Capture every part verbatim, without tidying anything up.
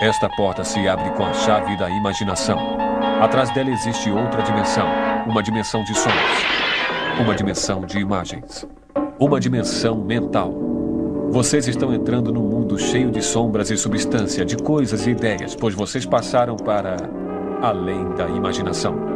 Esta porta se abre com a chave da imaginação. Atrás dela existe outra dimensão. Uma dimensão de sons. Uma dimensão de imagens. Uma dimensão mental. Vocês estão entrando num mundo cheio de sombras e substância, de coisas e ideias, pois vocês passaram para além da imaginação.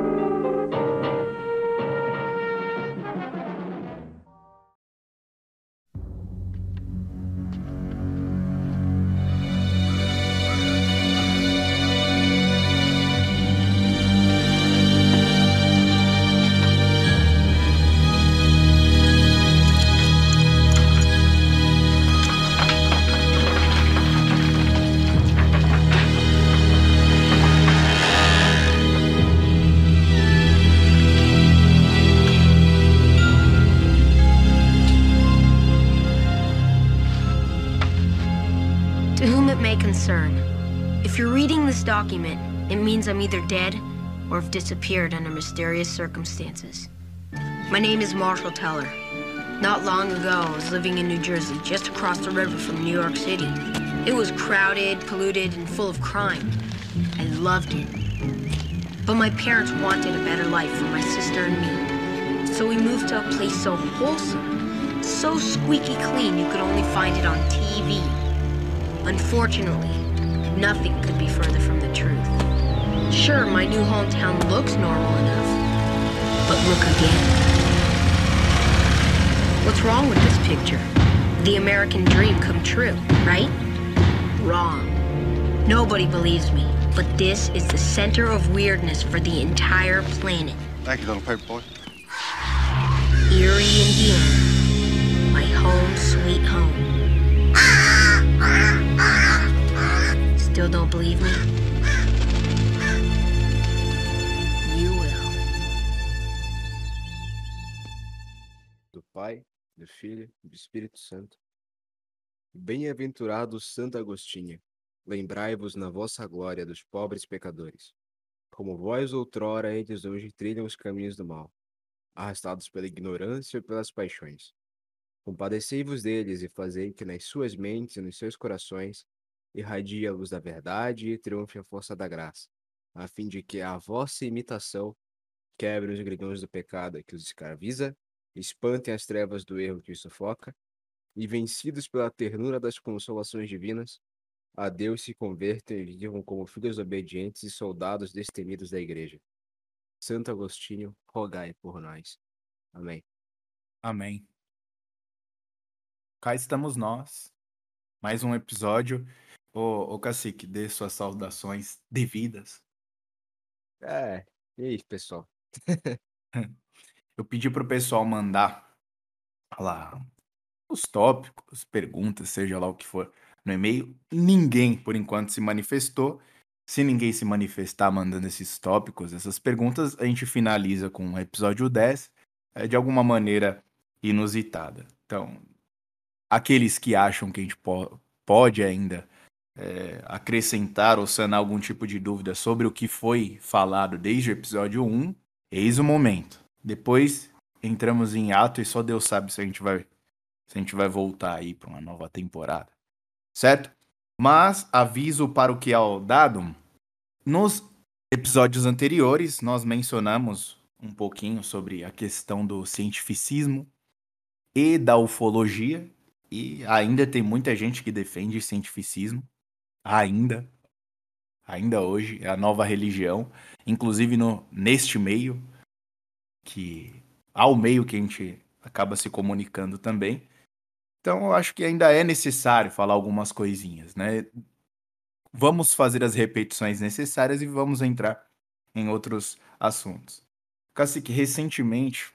Document, it means I'm either dead or have disappeared under mysterious circumstances. My name is Marshall Teller. Not long ago, I was living in New Jersey, just across the river from New York City. It was crowded, polluted, and full of crime. I loved it. But my parents wanted a better life for my sister and me. So we moved to a place so wholesome, so squeaky clean you could only find it on T V. Unfortunately, nothing could be further from the truth. Sure, my new hometown looks normal enough, but look again. What's wrong with this picture? The American dream come true, right? Wrong. Nobody believes me, but this is the center of weirdness for the entire planet. Thank you, little paper boy. Eerie Indiana, my home sweet home. Still don't believe me? You will. Do Pai, do Filho, do Espírito Santo. Bem-aventurado Santo Agostinho, lembrai-vos na vossa glória dos pobres pecadores, como vós outrora eles hoje trilham os caminhos do mal, arrastados pela ignorância e pelas paixões. Compadecei-vos deles e fazei que nas suas mentes e nos seus corações irradia a luz da verdade e triunfe a força da graça, a fim de que a vossa imitação quebre os grilhões do pecado que os escraviza, espantem as trevas do erro que os sufoca, e vencidos pela ternura das consolações divinas, a Deus se convertam e vivam como filhos obedientes e soldados destemidos da Igreja. Santo Agostinho, rogai por nós. Amém. Amém. Cá estamos nós. Mais um episódio. Ô, ô Cacique, dê suas saudações devidas. É, e aí, pessoal? Eu pedi pro pessoal mandar lá os tópicos, perguntas, seja lá o que for, no e-mail. Ninguém, por enquanto, se manifestou. Se ninguém se manifestar mandando esses tópicos, essas perguntas, a gente finaliza com o episódio dez, é, de alguma maneira inusitada. Então, aqueles que acham que a gente po- pode ainda... É, acrescentar ou sanar algum tipo de dúvida sobre o que foi falado desde o episódio um, eis o momento. Depois entramos em ato e só Deus sabe se a gente vai, se a gente vai voltar aí para uma nova temporada, certo? Mas aviso para o que é o dado, nos episódios anteriores nós mencionamos um pouquinho sobre a questão do cientificismo e da ufologia, e ainda tem muita gente que defende cientificismo. Ainda, ainda hoje, é a nova religião, inclusive no, neste meio, que ao meio que a gente acaba se comunicando também. Então eu acho que ainda é necessário falar algumas coisinhas, né? Vamos fazer as repetições necessárias e vamos entrar em outros assuntos. Cacique, recentemente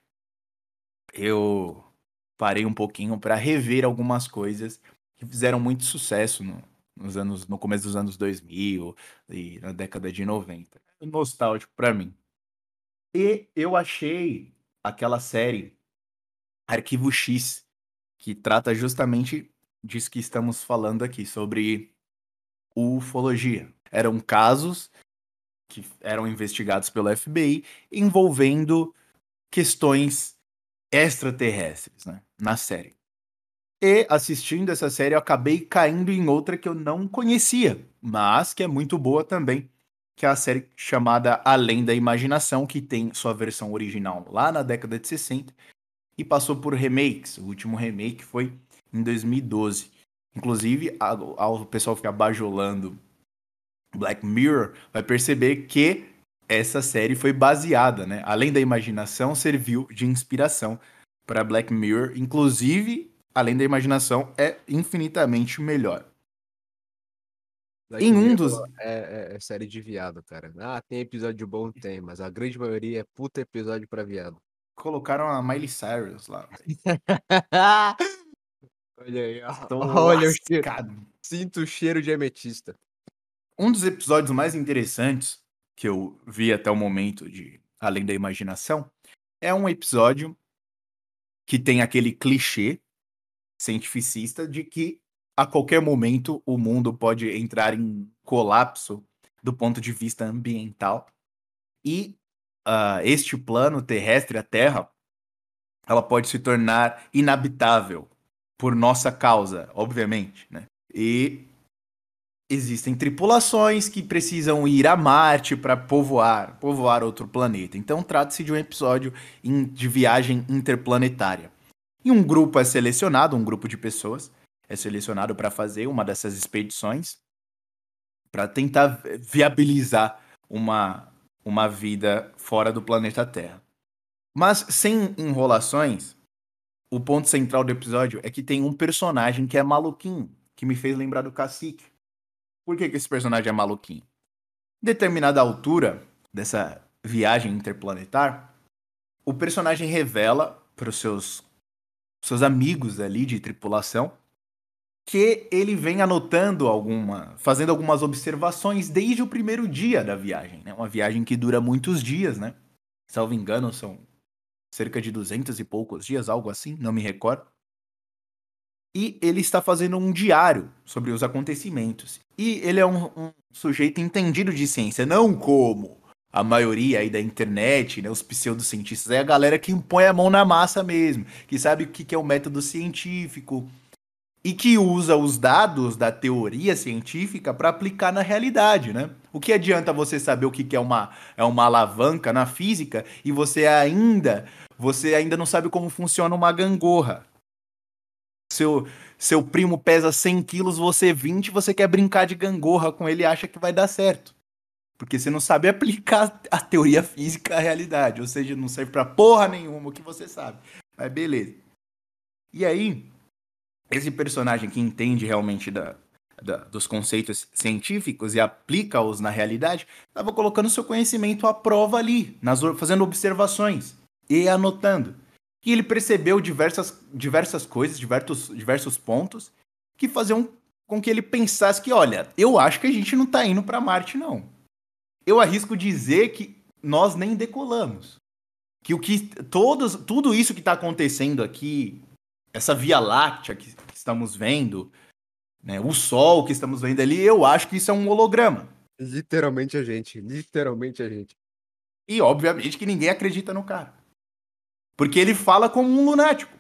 eu parei um pouquinho para rever algumas coisas que fizeram muito sucesso no... Nos anos, no começo dos anos dois mil e na década de noventa. Nostálgico pra mim. E eu achei aquela série Arquivo X, que trata justamente disso que estamos falando aqui, sobre ufologia. Eram casos que eram investigados pelo F B I envolvendo questões extraterrestres, né, na série. E assistindo essa série, eu acabei caindo em outra que eu não conhecia, mas que é muito boa também, que é a série chamada Além da Imaginação, que tem sua versão original lá na década de sessenta e passou por remakes. O último remake foi em dois mil e doze. Inclusive, ao pessoal ficar bajulando Black Mirror, vai perceber que essa série foi baseada, né? Além da Imaginação serviu de inspiração para Black Mirror. Inclusive, Além da Imaginação é infinitamente melhor. Black em Mirror um dos... é, é, é série de viado, cara. Ah, tem episódio bom, tem, mas a grande maioria é puta episódio pra viado. Colocaram a Miley Cyrus lá. Olha aí, ó. Tô Olha lascado. o cheiro. Sinto o cheiro de ametista. Um dos episódios mais interessantes que eu vi até o momento de Além da Imaginação é um episódio que tem aquele clichê cientificista de que a qualquer momento o mundo pode entrar em colapso do ponto de vista ambiental. E uh, este plano terrestre, a Terra, ela pode se tornar inabitável por nossa causa, obviamente, né? E existem tripulações que precisam ir a Marte para povoar, povoar outro planeta. Então trata-se de um episódio de viagem interplanetária. E um grupo é selecionado, um grupo de pessoas é selecionado para fazer uma dessas expedições para tentar viabilizar uma, uma vida fora do planeta Terra. Mas sem enrolações, o ponto central do episódio é que tem um personagem que é maluquinho, que me fez lembrar do Cacique. Por que que esse personagem é maluquinho? Em determinada altura dessa viagem interplanetar, o personagem revela para os seus, seus amigos ali de tripulação que ele vem anotando alguma, fazendo algumas observações desde o primeiro dia da viagem, né? Uma viagem que dura muitos dias, né? Salvo engano, são cerca de duzentos e poucos dias, algo assim, não me recordo. E ele está fazendo um diário sobre os acontecimentos. E ele é um, um sujeito entendido de ciência, não como a maioria aí da internet, né, os pseudocientistas, é a galera que põe a mão na massa mesmo, que sabe o que é o método científico e que usa os dados da teoria científica para aplicar na realidade, né? O que adianta você saber o que é uma, é uma alavanca na física e você ainda, você ainda não sabe como funciona uma gangorra? Seu, seu primo pesa cem quilos, você vinte, você quer brincar de gangorra com ele e acha que vai dar certo. Porque você não sabe aplicar a teoria física à realidade. Ou seja, não serve pra porra nenhuma o que você sabe. Mas beleza. E aí, esse personagem que entende realmente da, da, dos conceitos científicos e aplica-os na realidade, estava colocando seu conhecimento à prova ali, nas, fazendo observações e anotando. E ele percebeu diversas, diversas coisas, diversos, diversos pontos, que faziam com que ele pensasse que, olha, eu acho que a gente não tá indo pra Marte, não. Eu arrisco dizer que nós nem decolamos. Que, o que todos, tudo isso que tá acontecendo aqui, essa Via Láctea que, que estamos vendo, né, o Sol que estamos vendo ali, eu acho que isso é um holograma. Literalmente a gente, literalmente a gente. E, obviamente, que ninguém acredita no cara. Porque ele fala como um lunático.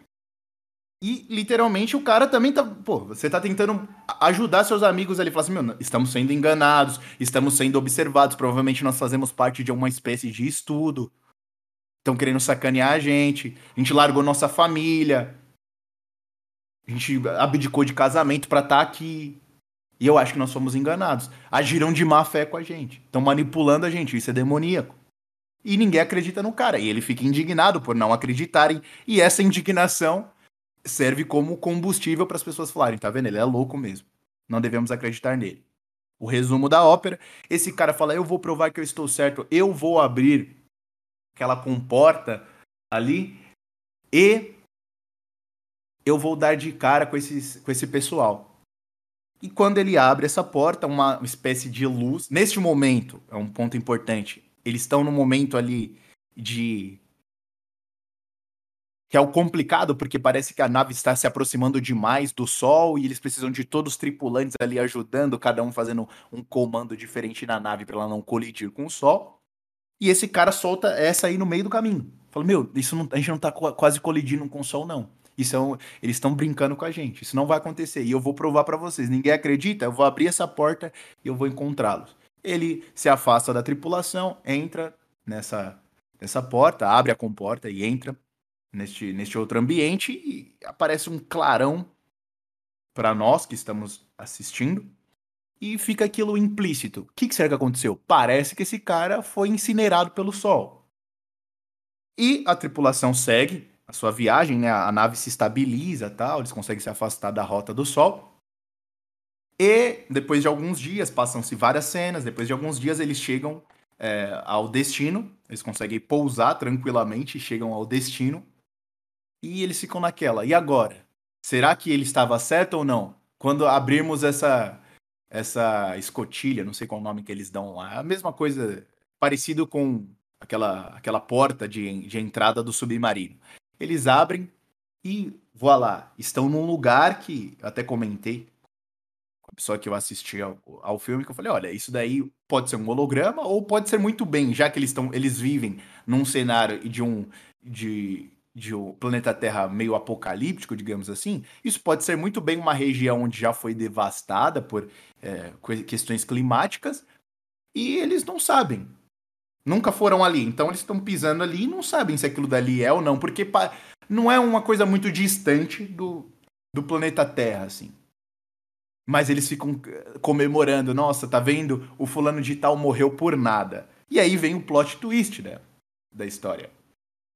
E, literalmente, o cara também tá... Pô, você tá tentando ajudar seus amigos ali. Falar assim, meu, estamos sendo enganados, estamos sendo observados. Provavelmente nós fazemos parte de uma espécie de estudo. Estão querendo sacanear a gente. A gente largou nossa família. A gente abdicou de casamento pra estar aqui. E eu acho que nós fomos enganados. Agiram de má fé com a gente. Estão manipulando a gente. Isso é demoníaco. E ninguém acredita no cara. E ele fica indignado por não acreditarem. E essa indignação serve como combustível para as pessoas falarem, tá vendo? Ele é louco mesmo. Não devemos acreditar nele. O resumo da ópera, esse cara fala, eu vou provar que eu estou certo. Eu vou abrir aquela comporta ali e eu vou dar de cara com, esses, com esse pessoal. E quando ele abre essa porta, uma espécie de luz. Neste momento, é um ponto importante, eles estão num momento ali de... que é o complicado, porque parece que a nave está se aproximando demais do Sol e eles precisam de todos os tripulantes ali ajudando, cada um fazendo um comando diferente na nave para ela não colidir com o Sol. E esse cara solta essa aí no meio do caminho. Fala, meu, isso não, a gente não tá quase colidindo com o Sol, não. Isso é um, eles estão brincando com a gente. Isso não vai acontecer. E eu vou provar para vocês. Ninguém acredita? Eu vou abrir essa porta e eu vou encontrá-los. Ele se afasta da tripulação, entra nessa, nessa porta, abre a comporta e entra neste, neste outro ambiente e aparece um clarão para nós que estamos assistindo. E fica aquilo implícito. O que, que será que aconteceu? Parece que esse cara foi incinerado pelo sol. E a tripulação segue a sua viagem, né? A nave se estabiliza, tal, eles conseguem se afastar da rota do sol. E depois de alguns dias, passam-se várias cenas, depois de alguns dias eles chegam é, ao destino, eles conseguem pousar tranquilamente, chegam ao destino, e eles ficam naquela. E agora? Será que ele estava certo ou não? Quando abrirmos essa... essa escotilha, não sei qual nome que eles dão lá, a mesma coisa, parecido com aquela, aquela porta de, de entrada do submarino. Eles abrem e, voilá, estão num lugar que, eu até comentei com a pessoa que eu assisti ao, ao filme, que eu falei, olha, isso daí pode ser um holograma ou pode ser muito bem, já que eles, tão, eles vivem num cenário de um... de, de o planeta Terra meio apocalíptico, digamos assim, isso pode ser muito bem uma região onde já foi devastada por é, questões climáticas, e eles não sabem. Nunca foram ali, então eles estão pisando ali e não sabem se aquilo dali é ou não, porque pa- não é uma coisa muito distante do, do planeta Terra, assim. Mas eles ficam comemorando, nossa, tá vendo? O fulano de tal morreu por nada. E aí vem o plot twist, né, da história.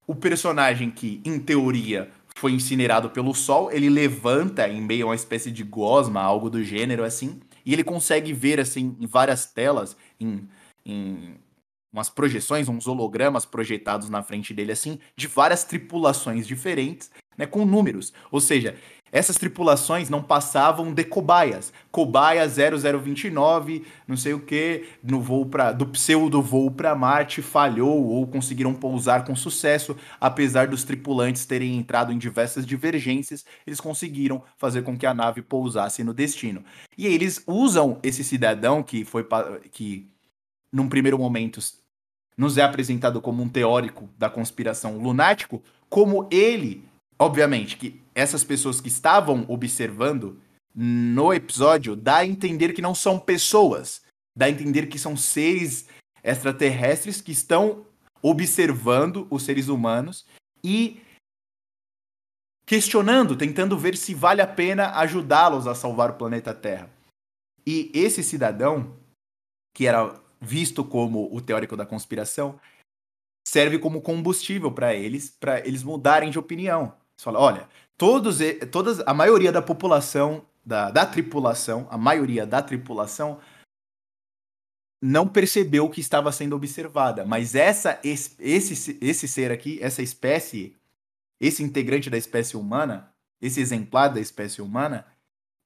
O personagem que, em teoria, foi incinerado pelo sol, ele levanta em meio a uma espécie de gosma, algo do gênero, assim, e ele consegue ver, assim, em várias telas, em, em umas projeções, uns hologramas projetados na frente dele, assim, de várias tripulações diferentes, né, com números. Ou seja, essas tripulações não passavam de cobaias. Cobaia zero zero vinte e nove, não sei o quê, no voo pra, do pseudo voo para Marte, falhou ou conseguiram pousar com sucesso. Apesar dos tripulantes terem entrado em diversas divergências, eles conseguiram fazer com que a nave pousasse no destino. E aí eles usam esse cidadão que foi que, num primeiro momento, nos é apresentado como um teórico da conspiração lunático, como ele... Obviamente que essas pessoas que estavam observando no episódio dá a entender que não são pessoas, dá a entender que são seres extraterrestres que estão observando os seres humanos e questionando, tentando ver se vale a pena ajudá-los a salvar o planeta Terra. E esse cidadão, que era visto como o teórico da conspiração, serve como combustível para eles, para eles mudarem de opinião. Você fala, olha, todos, todas, a maioria da população, da, da tripulação, a maioria da tripulação não percebeu que estava sendo observada. Mas essa, esse, esse, esse ser aqui, essa espécie, esse integrante da espécie humana, esse exemplar da espécie humana,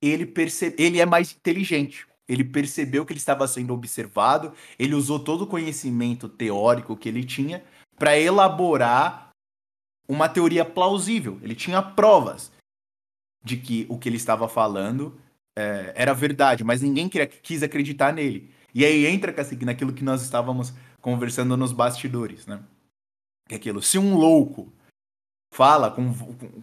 ele, percebe, ele é mais inteligente. Ele percebeu que ele estava sendo observado, ele usou todo o conhecimento teórico que ele tinha para elaborar uma teoria plausível. Ele tinha provas de que o que ele estava falando é, era verdade, mas ninguém queria, quis acreditar nele. E aí entra, Cacique, naquilo que nós estávamos conversando nos bastidores, né? Que é aquilo, se um louco fala com, com,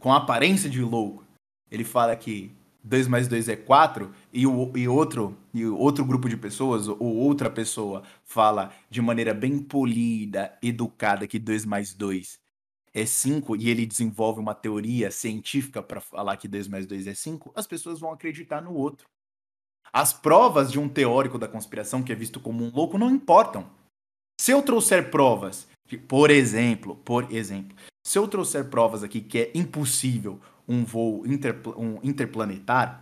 com a aparência de louco, ele fala que dois mais dois é quatro e o e outro, e outro grupo de pessoas ou outra pessoa fala de maneira bem polida, educada, que dois mais dois é cinco e ele desenvolve uma teoria científica para falar que dois mais dois é cinco, as pessoas vão acreditar no outro. As provas de um teórico da conspiração que é visto como um louco não importam. Se eu trouxer provas, que, por exemplo, por exemplo, se eu trouxer provas aqui que é impossível um voo interpl- um interplanetário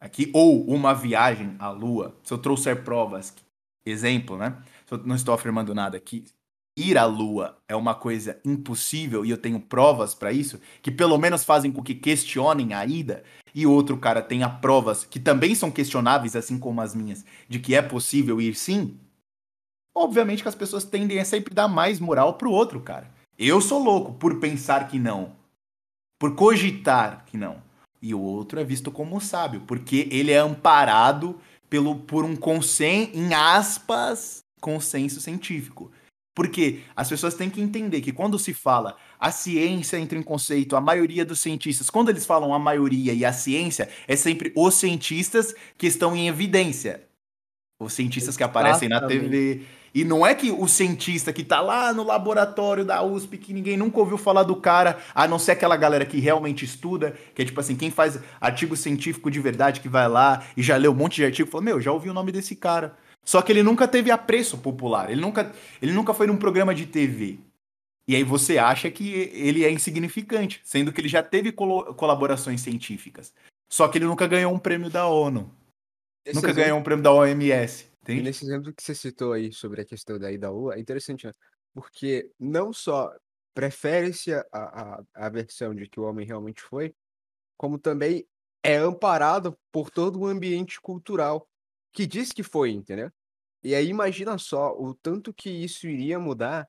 aqui, ou uma viagem à Lua, se eu trouxer provas, exemplo, né? Se eu não estou afirmando nada aqui, ir à Lua é uma coisa impossível e eu tenho provas para isso, que pelo menos fazem com que questionem a ida, e outro cara tenha provas que também são questionáveis, assim como as minhas, de que é possível ir sim, obviamente que as pessoas tendem a sempre dar mais moral pro outro, cara. Eu sou louco por pensar que não, por cogitar que não. E o outro é visto como sábio, porque ele é amparado pelo, por um consenso, em aspas, consenso científico. Porque as pessoas têm que entender que quando se fala a ciência entra em conceito, a maioria dos cientistas, quando eles falam a maioria e a ciência, é sempre os cientistas que estão em evidência. Os cientistas que aparecem na T V. E não é que o cientista que tá lá no laboratório da U S P, que ninguém nunca ouviu falar do cara, a não ser aquela galera que realmente estuda, que é tipo assim, quem faz artigo científico de verdade, que vai lá e já leu um monte de artigo e fala, meu, já ouvi o nome desse cara. Só que ele nunca teve apreço popular, ele nunca, ele nunca foi num programa de T V. E aí você acha que ele é insignificante, sendo que ele já teve colo- colaborações científicas. Só que ele nunca ganhou um prêmio da ONU. Esse nunca exemplo... ganhou um prêmio da O M S. Entende? E nesse exemplo que você citou aí sobre a questão da ida à Lua, é interessante, né? Porque não só prefere-se a, a, a versão de que o homem realmente foi, como também é amparado por todo um ambiente cultural que diz que foi, entendeu? E aí imagina só o tanto que isso iria mudar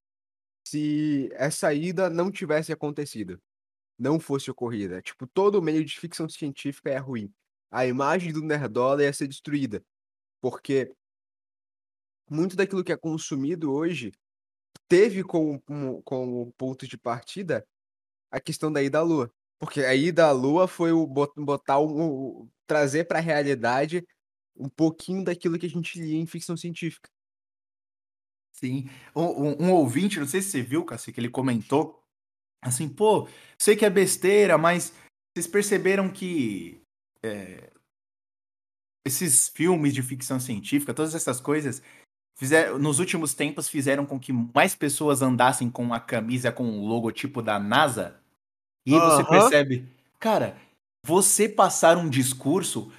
se essa ida não tivesse acontecido, não fosse ocorrida. Tipo, todo o meio de ficção científica é ruim. A imagem do nerdola ia ser destruída, porque muito daquilo que é consumido hoje teve como, como ponto de partida a questão da ida à Lua. Porque a ida à Lua foi o botar um, trazer para a realidade um pouquinho daquilo que a gente lia em ficção científica. Sim. Um, um, um ouvinte, não sei se você viu, Cassi, que ele comentou assim, pô, sei que é besteira, mas vocês perceberam que é, esses filmes de ficção científica, todas essas coisas, fizeram, nos últimos tempos fizeram com que mais pessoas andassem com a camisa com o logotipo da NASA. E aí você percebe, cara, você passar um discurso,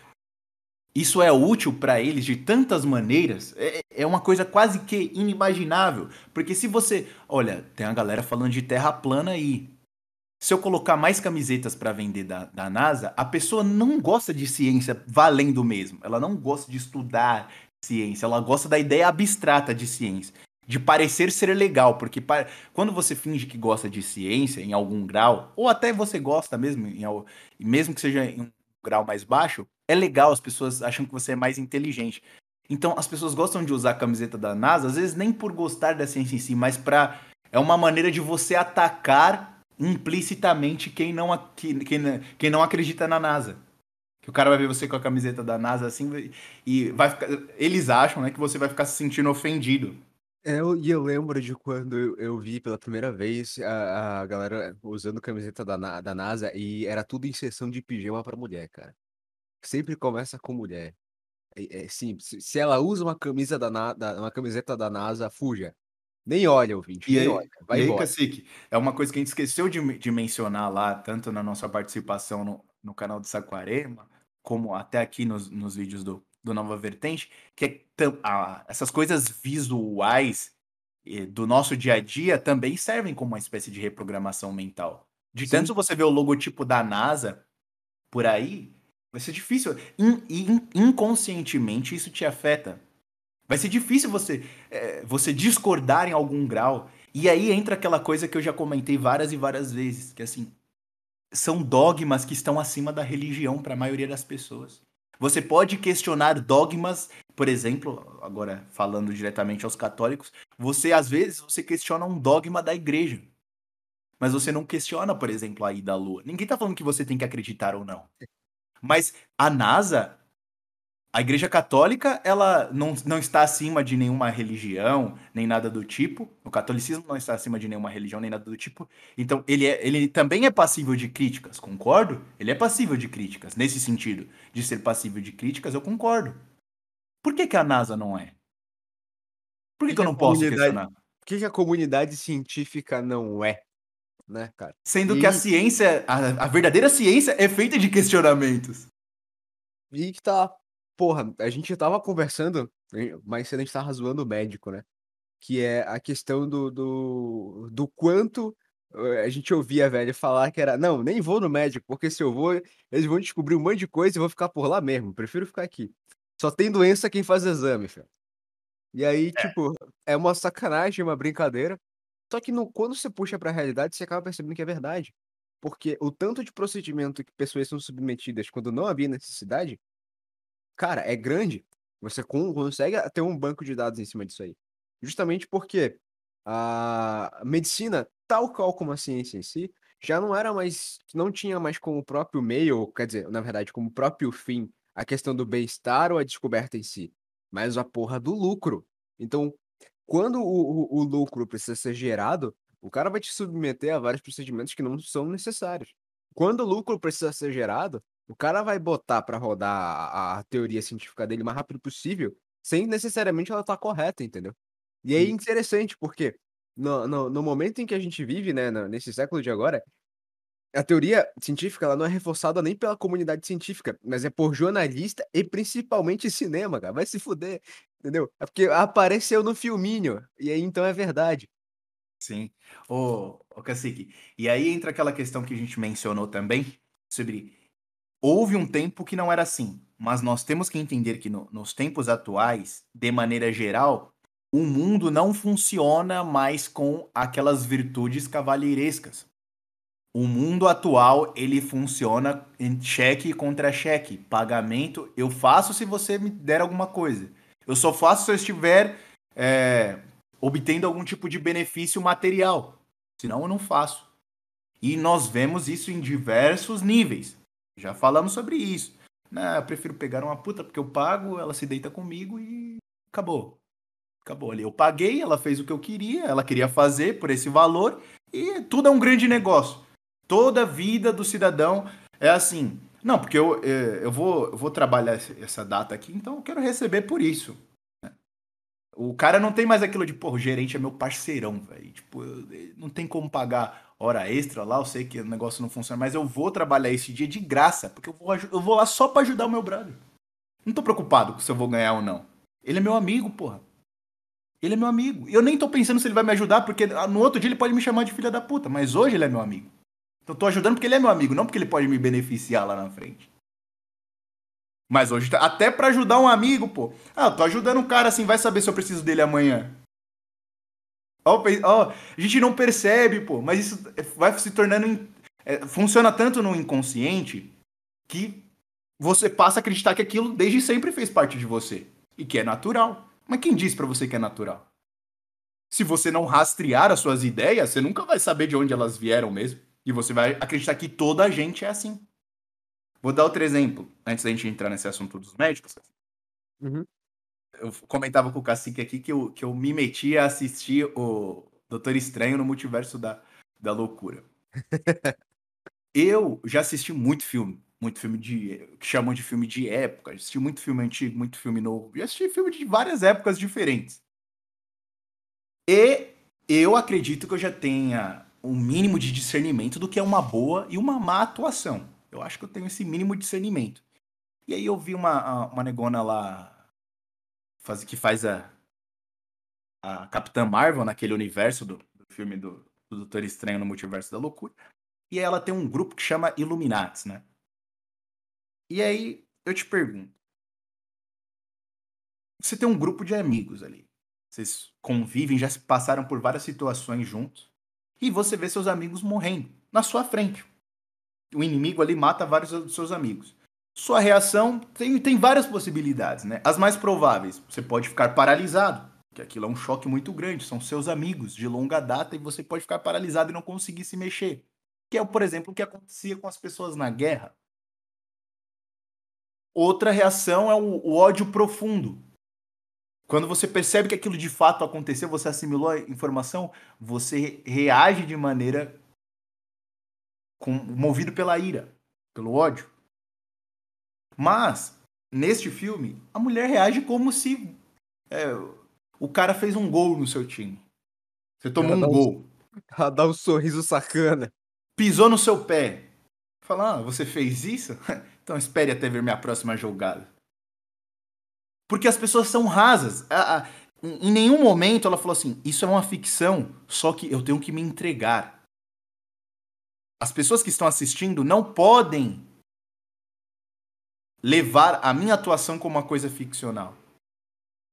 isso é útil para eles de tantas maneiras, é, é uma coisa quase que inimaginável. Porque se você, olha, tem uma galera falando de terra plana aí. Se eu colocar mais camisetas para vender da, da NASA, a pessoa não gosta de ciência valendo mesmo. Ela não gosta de estudar ciência, ela gosta da ideia abstrata de ciência, de parecer ser legal, porque pa- quando você finge que gosta de ciência em algum grau, ou até você gosta mesmo, em, mesmo que seja em um grau mais baixo, é legal, as pessoas acham que você é mais inteligente. Então, as pessoas gostam de usar a camiseta da NASA, às vezes nem por gostar da ciência em si, mas pra, é uma maneira de você atacar implicitamente quem não, quem, quem não acredita na NASA. Que o cara vai ver você com a camiseta da NASA assim e vai ficar, eles acham, né, que você vai ficar se sentindo ofendido. É, e eu lembro de quando eu, eu vi pela primeira vez a, a galera usando camiseta da, da NASA e era tudo em sessão de pijama pra mulher, cara. Sempre começa com mulher. É, é simples. Se ela usa uma camisa da, da, uma camiseta da NASA, fuja. Nem olha, ouvinte, e nem aí, olha. Vai e aí, Cacique, é uma coisa que a gente esqueceu de, de mencionar lá, tanto na nossa participação no, no canal de Saquarema, como até aqui nos, nos vídeos do, do Nova Vertente, que é, ah, essas coisas visuais eh, do nosso dia a dia também servem como uma espécie de reprogramação mental. De tanto Sim. você ver o logotipo da NASA por aí, vai ser difícil. In, in, inconscientemente isso te afeta. Vai ser difícil você, é, você discordar em algum grau. E aí entra aquela coisa que eu já comentei várias e várias vezes, que assim, são dogmas que estão acima da religião para a maioria das pessoas. Você pode questionar dogmas, por exemplo, agora falando diretamente aos católicos, você às vezes você questiona um dogma da igreja. Mas você não questiona, por exemplo, a ida à Lua. Ninguém tá falando que você tem que acreditar ou não. Mas a NASA... A Igreja Católica, ela não, não está acima de nenhuma religião, nem nada do tipo. O catolicismo não está acima de nenhuma religião, nem nada do tipo. Então, ele, é, ele também é passível de críticas, concordo? Ele é passível de críticas, nesse sentido. De ser passível de críticas, eu concordo. Por que que a NASA não é? Por que, que, que eu não posso questionar? Por que que a comunidade científica não é? Né, cara? Sendo e... que a ciência, a, a verdadeira ciência é feita de questionamentos. E que tá... Porra, a gente tava conversando, mais cedo a gente tava zoando o médico, né? Que é a questão do, do, do quanto a gente ouvia, velho, falar que era, não, nem vou no médico, porque se eu vou, eles vão descobrir um monte de coisa e eu vou ficar por lá mesmo, prefiro ficar aqui. Só tem doença quem faz exame, filho. E aí, tipo, é uma sacanagem, uma brincadeira. Só que no, quando você puxa pra realidade, você acaba percebendo que é verdade. Porque o tanto de procedimento que pessoas são submetidas quando não havia necessidade, cara, é grande. Você consegue ter um banco de dados em cima disso aí. Justamente porque a medicina, tal qual como a ciência em si, já não era mais, não tinha mais como próprio meio, quer dizer, na verdade, como próprio fim, a questão do bem-estar ou a descoberta em si, mas a porra do lucro. Então, quando o, o, o lucro precisa ser gerado, o cara vai te submeter a vários procedimentos que não são necessários. Quando o lucro precisa ser gerado, o cara vai botar pra rodar a, a teoria científica dele o mais rápido possível, sem necessariamente ela estar correta, entendeu? E aí é interessante, porque no, no, no momento em que a gente vive, né, nesse século de agora, a teoria científica ela não é reforçada nem pela comunidade científica, mas é por jornalista e principalmente cinema, cara. Vai se fuder, entendeu? É porque apareceu no filminho, e aí então é verdade. Sim. Ô, ô Cacique, e aí entra aquela questão que a gente mencionou também, sobre houve um tempo que não era assim, mas nós temos que entender que no, nos tempos atuais, de maneira geral, o mundo não funciona mais com aquelas virtudes cavalheirescas. O mundo atual, ele funciona em cheque contra cheque. Pagamento, eu faço se você me der alguma coisa. Eu só faço se eu estiver é, obtendo algum tipo de benefício material. Senão eu não faço. E nós vemos isso em diversos níveis. Já falamos sobre isso. Não, eu prefiro pegar uma puta porque eu pago, ela se deita comigo e acabou. Acabou ali. Eu paguei, ela fez o que eu queria, ela queria fazer por esse valor e tudo é um grande negócio. Toda a vida do cidadão é assim. Não, porque eu, eu, vou, eu vou trabalhar essa data aqui, então eu quero receber por isso. O cara não tem mais aquilo de, pô, o gerente é meu parceirão, velho. Tipo, não tem como pagar hora extra lá, eu sei que o negócio não funciona, mas eu vou trabalhar esse dia de graça, porque eu vou, eu vou lá só pra ajudar o meu brother. Não tô preocupado se eu vou ganhar ou não. Ele é meu amigo, porra. Ele é meu amigo. Eu nem tô pensando se ele vai me ajudar, porque no outro dia ele pode me chamar de filha da puta, mas hoje ele é meu amigo. Então eu tô ajudando porque ele é meu amigo, não porque ele pode me beneficiar lá na frente. Mas hoje, até pra ajudar um amigo, pô. Ah, eu tô ajudando um cara assim, vai saber se eu preciso dele amanhã. Ó, ó, a gente não percebe, pô, mas isso vai se tornando... É, funciona tanto no inconsciente que você passa a acreditar que aquilo desde sempre fez parte de você. E que é natural. Mas quem diz pra você que é natural? Se você não rastrear as suas ideias, você nunca vai saber de onde elas vieram mesmo. E você vai acreditar que toda a gente é assim. Vou dar outro exemplo, antes da gente entrar nesse assunto dos médicos. Uhum. Eu comentava com o Cacique aqui que eu, que eu me meti a assistir o Doutor Estranho no Multiverso da, da Loucura. Eu já assisti muito filme. Muito filme de... que chamam de filme de época. Já assisti muito filme antigo, muito filme novo. Já assisti filme de várias épocas diferentes. E eu acredito que eu já tenha... um mínimo de discernimento do que é uma boa e uma má atuação. Eu acho que eu tenho esse mínimo discernimento. E aí eu vi uma, uma negona lá faz, que faz a, a Capitã Marvel naquele universo do, do filme do, do Doutor Estranho no Multiverso da Loucura. E ela tem um grupo que chama Illuminates, né? E aí eu te pergunto. Você tem um grupo de amigos ali. Vocês convivem, já se passaram por várias situações juntos. E você vê seus amigos morrendo na sua frente. O inimigo ali mata vários dos seus amigos. Sua reação tem, tem várias possibilidades, né? As mais prováveis, você pode ficar paralisado, que aquilo é um choque muito grande, são seus amigos de longa data e você pode ficar paralisado e não conseguir se mexer. Que é, por exemplo, o que acontecia com as pessoas na guerra. Outra reação é o, o ódio profundo. Quando você percebe que aquilo de fato aconteceu, você assimilou a informação, você reage de maneira com, movido pela ira, pelo ódio. Mas, neste filme, a mulher reage como se é, o cara fez um gol no seu time. Você tomou ela um gol. Um, ela dá um sorriso sacana. Pisou no seu pé. Fala, ah, você fez isso? Então espere até ver minha próxima jogada. Porque as pessoas são rasas. A, a, em nenhum momento ela falou assim, isso é uma ficção, só que eu tenho que me entregar. As pessoas que estão assistindo não podem levar a minha atuação como uma coisa ficcional.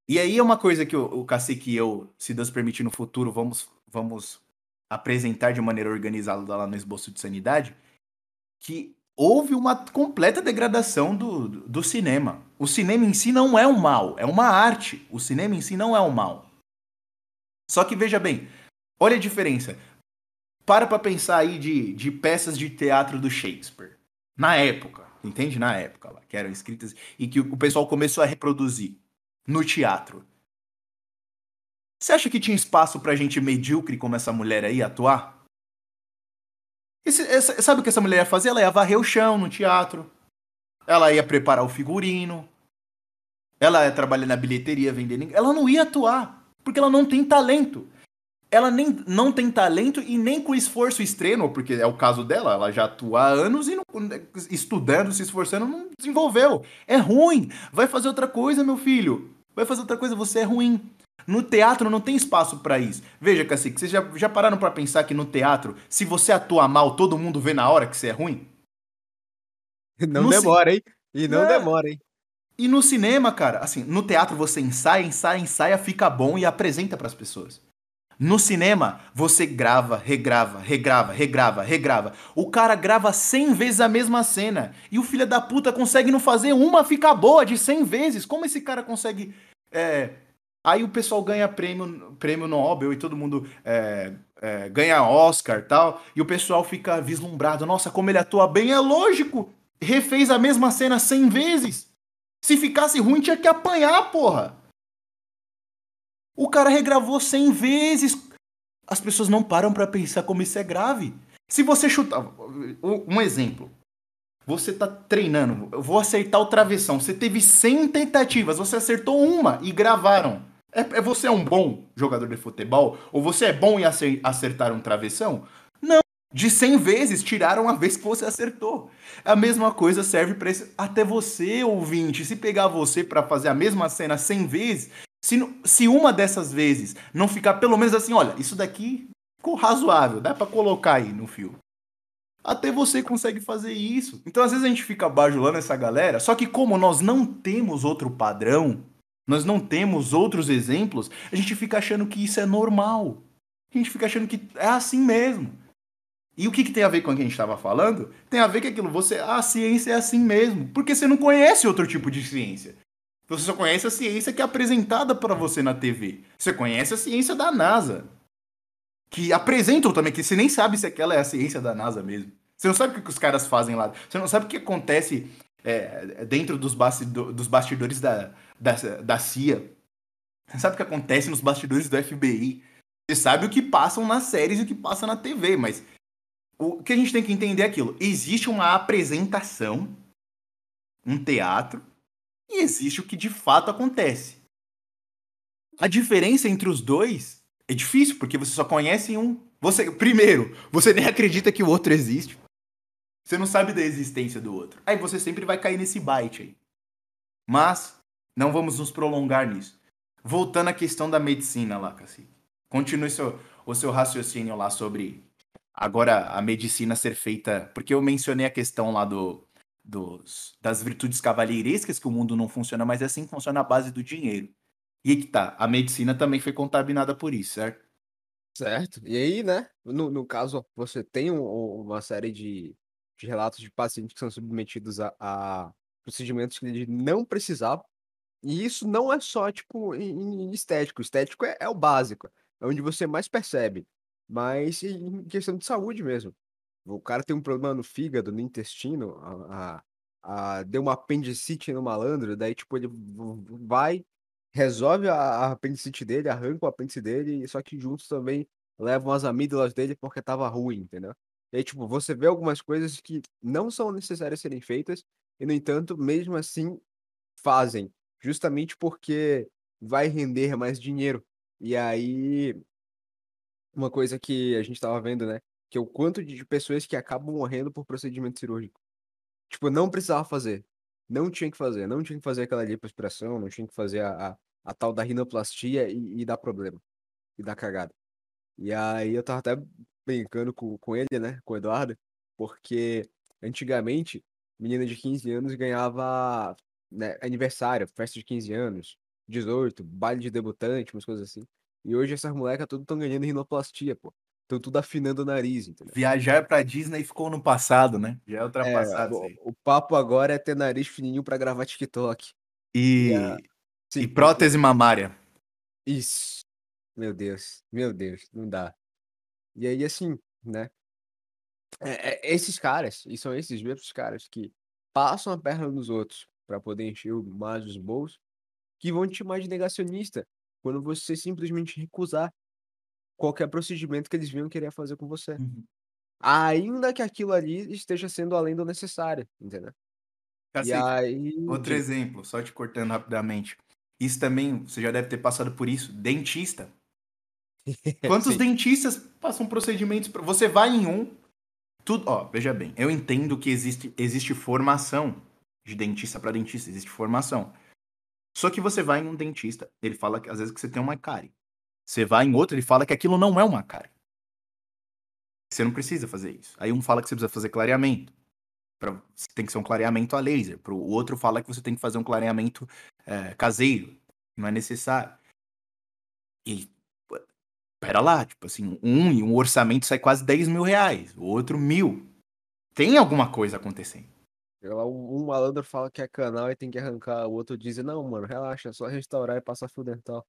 E aí é uma coisa que o, o Cacique e eu, se Deus permitir no futuro, vamos, vamos apresentar de maneira organizada lá no Esboço de Sanidade, que... houve uma completa degradação do, do, do cinema. O cinema em si não é um mal, é uma arte. O cinema em si não é um mal. Só que, veja bem, Olha a diferença. Para pra pensar aí de, de peças de teatro do Shakespeare. Na época, entende? Na época, lá, que eram escritas e que o pessoal começou a reproduzir no teatro. Você acha que tinha espaço pra gente medíocre como essa mulher aí atuar? Esse, essa, sabe o que essa mulher ia fazer? Ela ia varrer o chão no teatro. Ela ia preparar o figurino. Ela ia trabalhar na bilheteria, vendendo... Ela não ia atuar, porque ela não tem talento. Ela nem não tem talento e nem com esforço extremo, porque é o caso dela, ela já atua há anos e não, estudando, se esforçando, não desenvolveu. É ruim. Vai fazer outra coisa, meu filho. Vai fazer outra coisa, você é ruim. No teatro não tem espaço pra isso. Veja, Cacique, vocês já, já pararam pra pensar que no teatro, se você atua mal, todo mundo vê na hora que você é ruim? Não no demora, hein? E não é. demora, hein? E no cinema, cara, assim, no teatro você ensaia, ensaia, ensaia, fica bom e apresenta pras pessoas. No cinema, você grava, regrava, regrava, regrava, regrava. O cara grava cem vezes a mesma cena. E o filho da puta consegue não fazer uma ficar boa de cem vezes. Como esse cara consegue... É... Aí o pessoal ganha prêmio, prêmio Nobel e todo mundo é, é, ganha Oscar e tal. E o pessoal fica vislumbrado. Nossa, como ele atua bem. É lógico. Refez a mesma cena cem vezes. Se ficasse ruim, tinha que apanhar, porra. O cara regravou cem vezes. As pessoas não param pra pensar como isso é grave. Se você chutar... Um exemplo. Você tá treinando. Eu vou acertar o travessão. Você teve cem tentativas. Você acertou uma e gravaram. É, é, você é um bom jogador de futebol? Ou você é bom em acertar um travessão? Não. De cem vezes, tiraram a vez que você acertou. A mesma coisa serve pra esse... Até você, ouvinte. Se pegar você pra fazer a mesma cena cem vezes... Se, se uma dessas vezes não ficar pelo menos assim, olha, isso daqui ficou razoável, dá pra colocar aí no fio. Até você consegue fazer isso. Então às vezes a gente fica bajulando essa galera, só que como nós não temos outro padrão, nós não temos outros exemplos, a gente fica achando que isso é normal. A gente fica achando que é assim mesmo. E o que, que tem a ver com o que a gente estava falando? Tem a ver com aquilo, você, ah, a ciência é assim mesmo, porque você não conhece outro tipo de ciência. Você só conhece a ciência que é apresentada para você na T V. Você conhece a ciência da NASA. Que apresentam também, que você nem sabe se aquela é a ciência da NASA mesmo. Você não sabe o que os caras fazem lá. Você não sabe o que acontece é, dentro dos, bastido- dos bastidores da, da, da C I A. Você não sabe o que acontece nos bastidores do F B I. Você sabe o que passam nas séries e o que passa na T V. Mas o que a gente tem que entender é aquilo. Existe uma apresentação, um teatro, e existe o que de fato acontece. A diferença entre os dois é difícil, porque você só conhece um. Você, primeiro, você nem acredita que o outro existe. Você não sabe da existência do outro. Aí você sempre vai cair nesse bait aí. Mas não vamos nos prolongar nisso. Voltando à questão da medicina lá, Cacique. Continue seu, o seu raciocínio lá sobre agora a medicina ser feita... Porque eu mencionei a questão lá do... Dos, das virtudes cavalheirescas, que o mundo não funciona, mas é assim que funciona a base do dinheiro. E aí que tá, a medicina também foi contaminada por isso, certo? Certo. E aí, né, no, no caso, você tem um, uma série de, de relatos de pacientes que são submetidos a, a procedimentos que eles não precisavam, e isso não é só, tipo, em, em estético. O estético é, é o básico, é onde você mais percebe, mas em questão de saúde mesmo. O cara tem um problema no fígado, no intestino, a, a, a, deu uma apendicite no malandro, daí, tipo, ele vai, resolve a, a apendicite dele, arranca o apêndice dele, só que juntos também levam as amígdalas dele porque tava ruim, entendeu? E aí, tipo, você vê algumas coisas que não são necessárias serem feitas e, no entanto, mesmo assim, fazem, justamente porque vai render mais dinheiro. E aí, uma coisa que a gente tava vendo, né? Que é o quanto de pessoas que acabam morrendo por procedimento cirúrgico. Tipo, não precisava fazer. Não tinha que fazer. Não tinha que fazer aquela lipoaspiração, não tinha que fazer a, a, a tal da rinoplastia e, e dar problema. E dar cagada. E aí eu tava até brincando com, com ele, né? Com o Eduardo. Porque antigamente, menina de quinze anos ganhava, né, aniversário, festa de quinze anos, dezoito, baile de debutante, umas coisas assim. E hoje essas molecas todas estão ganhando rinoplastia, pô. Estão tudo afinando o nariz, entendeu? Viajar pra Disney ficou no passado, né? Já é ultrapassado. É, o, o papo agora é ter nariz fininho pra gravar TikTok. E, e, a... Sim, e prótese mamária. Isso. Meu Deus, meu Deus, não dá. E aí, assim, né? É, é, esses caras, e são esses mesmos caras que passam a perna nos outros para poder encher mais os bolsos, que vão te chamar de negacionista quando você simplesmente recusar qualquer procedimento que eles venham querer fazer com você. Uhum. Ainda que aquilo ali esteja sendo além do necessário, entendeu? Cacique, e aí... Outro exemplo, só te cortando rapidamente. Isso também, você já deve ter passado por isso. Dentista. Quantos dentistas passam procedimentos... Pra... Você vai em um... Tudo... Ó, veja bem, eu entendo que existe, existe formação de dentista para dentista, existe formação. Só que você vai em um dentista, ele fala que às vezes que você tem uma cárie. Você vai em outro, ele fala que aquilo não é uma cárie. Você não precisa fazer isso. Aí um fala que você precisa fazer clareamento. Pra... Tem que ser um clareamento a laser. O outro fala que você tem que fazer um clareamento é, caseiro. Não é necessário. E... Pera lá, tipo assim, um e um orçamento sai quase dez mil reais, o outro mil. Tem alguma coisa acontecendo. Um malandro fala que é canal e tem que arrancar, o outro diz, não, mano, relaxa, é só restaurar e passar fio dental.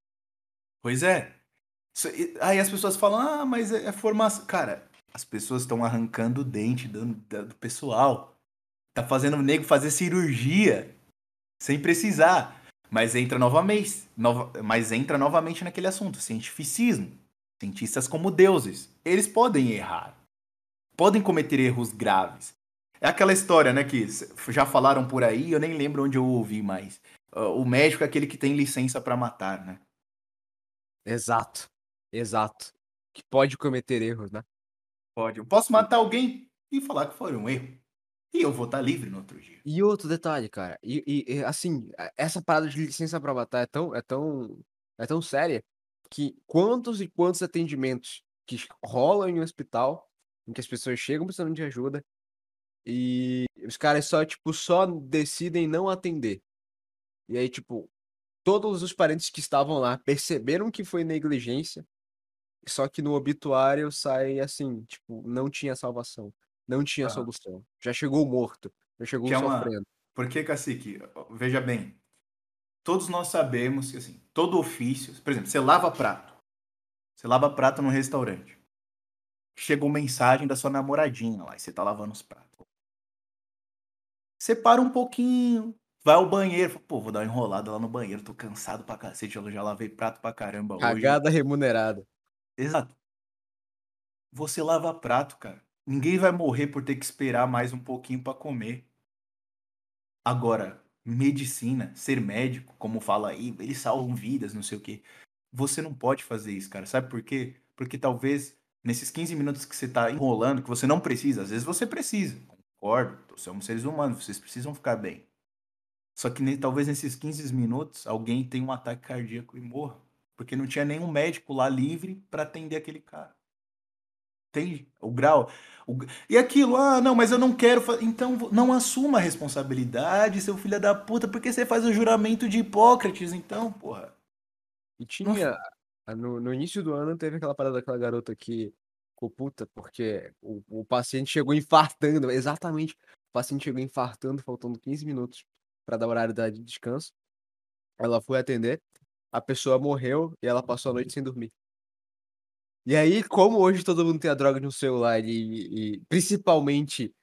Pois é. Aí as pessoas falam, ah, mas é formação. Cara, as pessoas estão arrancando o dente do, do pessoal. Tá fazendo o nego fazer cirurgia sem precisar. Mas entra novamente, nova... mas entra novamente naquele assunto, cientificismo. Cientistas como deuses, eles podem errar, podem cometer erros graves. É aquela história, né, que já falaram por aí, eu nem lembro onde eu ouvi, mas uh, o médico é aquele que tem licença pra matar, né? Exato, exato. Que pode cometer erros, né? Pode. Eu posso matar alguém e falar que foi um erro. E eu vou estar livre no outro dia. E outro detalhe, cara, e, e assim, essa parada de licença pra matar é tão, é tão, é tão séria, que quantos e quantos atendimentos que rolam em um hospital, em que as pessoas chegam precisando de ajuda, e os caras só, tipo, só decidem não atender. E aí, tipo, todos os parentes que estavam lá perceberam que foi negligência, só que no obituário sai assim, tipo, não tinha salvação, não tinha ah. solução. Já chegou morto, já chegou que sofrendo. É uma... Por que, Cacique? Veja bem. Todos nós sabemos que, assim, todo ofício... Por exemplo, você lava prato. Você lava prato num restaurante. Chegou mensagem da sua namoradinha lá e você tá lavando os pratos. Você para um pouquinho, vai ao banheiro. Fala, pô, vou dar uma enrolada lá no banheiro. Tô cansado pra cacete, eu já lavei prato pra caramba hoje. Cagada remunerada. Exato. Você lava prato, cara. Ninguém vai morrer por ter que esperar mais um pouquinho pra comer. Agora... Medicina, ser médico, como fala aí, eles salvam vidas, não sei o quê. Você não pode fazer isso, cara. Sabe por quê? Porque talvez nesses quinze minutos que você tá enrolando, que você não precisa, às vezes você precisa, concordo, somos seres humanos, vocês precisam ficar bem. Só que talvez nesses quinze minutos alguém tenha um ataque cardíaco e morra, porque não tinha nenhum médico lá livre para atender aquele cara. Tem o grau. O... E aquilo, ah, não, mas eu não quero fazer. Então, não assuma a responsabilidade, seu filho da puta, porque você faz o juramento de Hipócrates, então, porra. E tinha. No, no início do ano teve aquela parada daquela garota que ficou puta, porque o, o paciente chegou infartando, exatamente. O paciente chegou infartando, faltando quinze minutos pra dar horário de descanso. Ela foi atender, a pessoa morreu e ela passou a noite sem dormir. E aí, como hoje todo mundo tem a droga de um celular e, e, e principalmente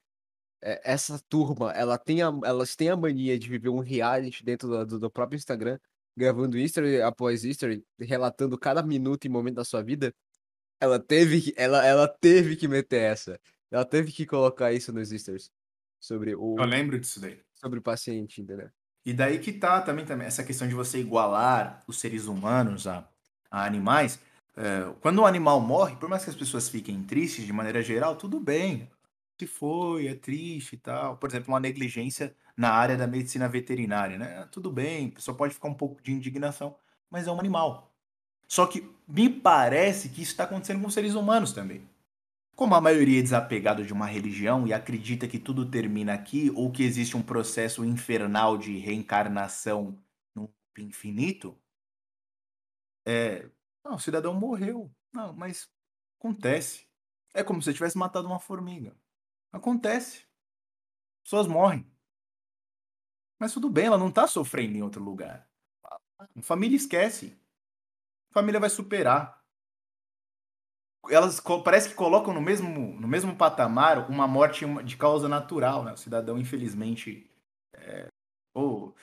é, essa turma, ela tem a, elas têm a mania de viver um reality dentro do, do, do próprio Instagram, gravando history após history, relatando cada minuto e momento da sua vida, ela teve, ela, ela teve que meter essa. Ela teve que colocar isso nos stories. Sobre o... Eu lembro disso daí. Sobre o paciente, entendeu? E daí que tá também, também essa questão de você igualar os seres humanos a, a animais... Quando um animal morre, por mais que as pessoas fiquem tristes de maneira geral, tudo bem. Se foi, é triste e tal. Por exemplo, uma negligência na área da medicina veterinária, né? Tudo bem, a pessoa pode ficar um pouco de indignação, mas é um animal. Só que me parece que isso está acontecendo com seres humanos também. Como a maioria é desapegada de uma religião e acredita que tudo termina aqui, ou que existe um processo infernal de reencarnação no infinito, é... Não, o cidadão morreu. Não, mas acontece. É como se eu tivesse matado uma formiga. Acontece. Pessoas morrem. Mas tudo bem, ela não tá sofrendo em outro lugar. A família esquece. A família vai superar. elas parece que colocam no mesmo, no mesmo patamar uma morte de causa natural, né? O cidadão, infelizmente, é, ou,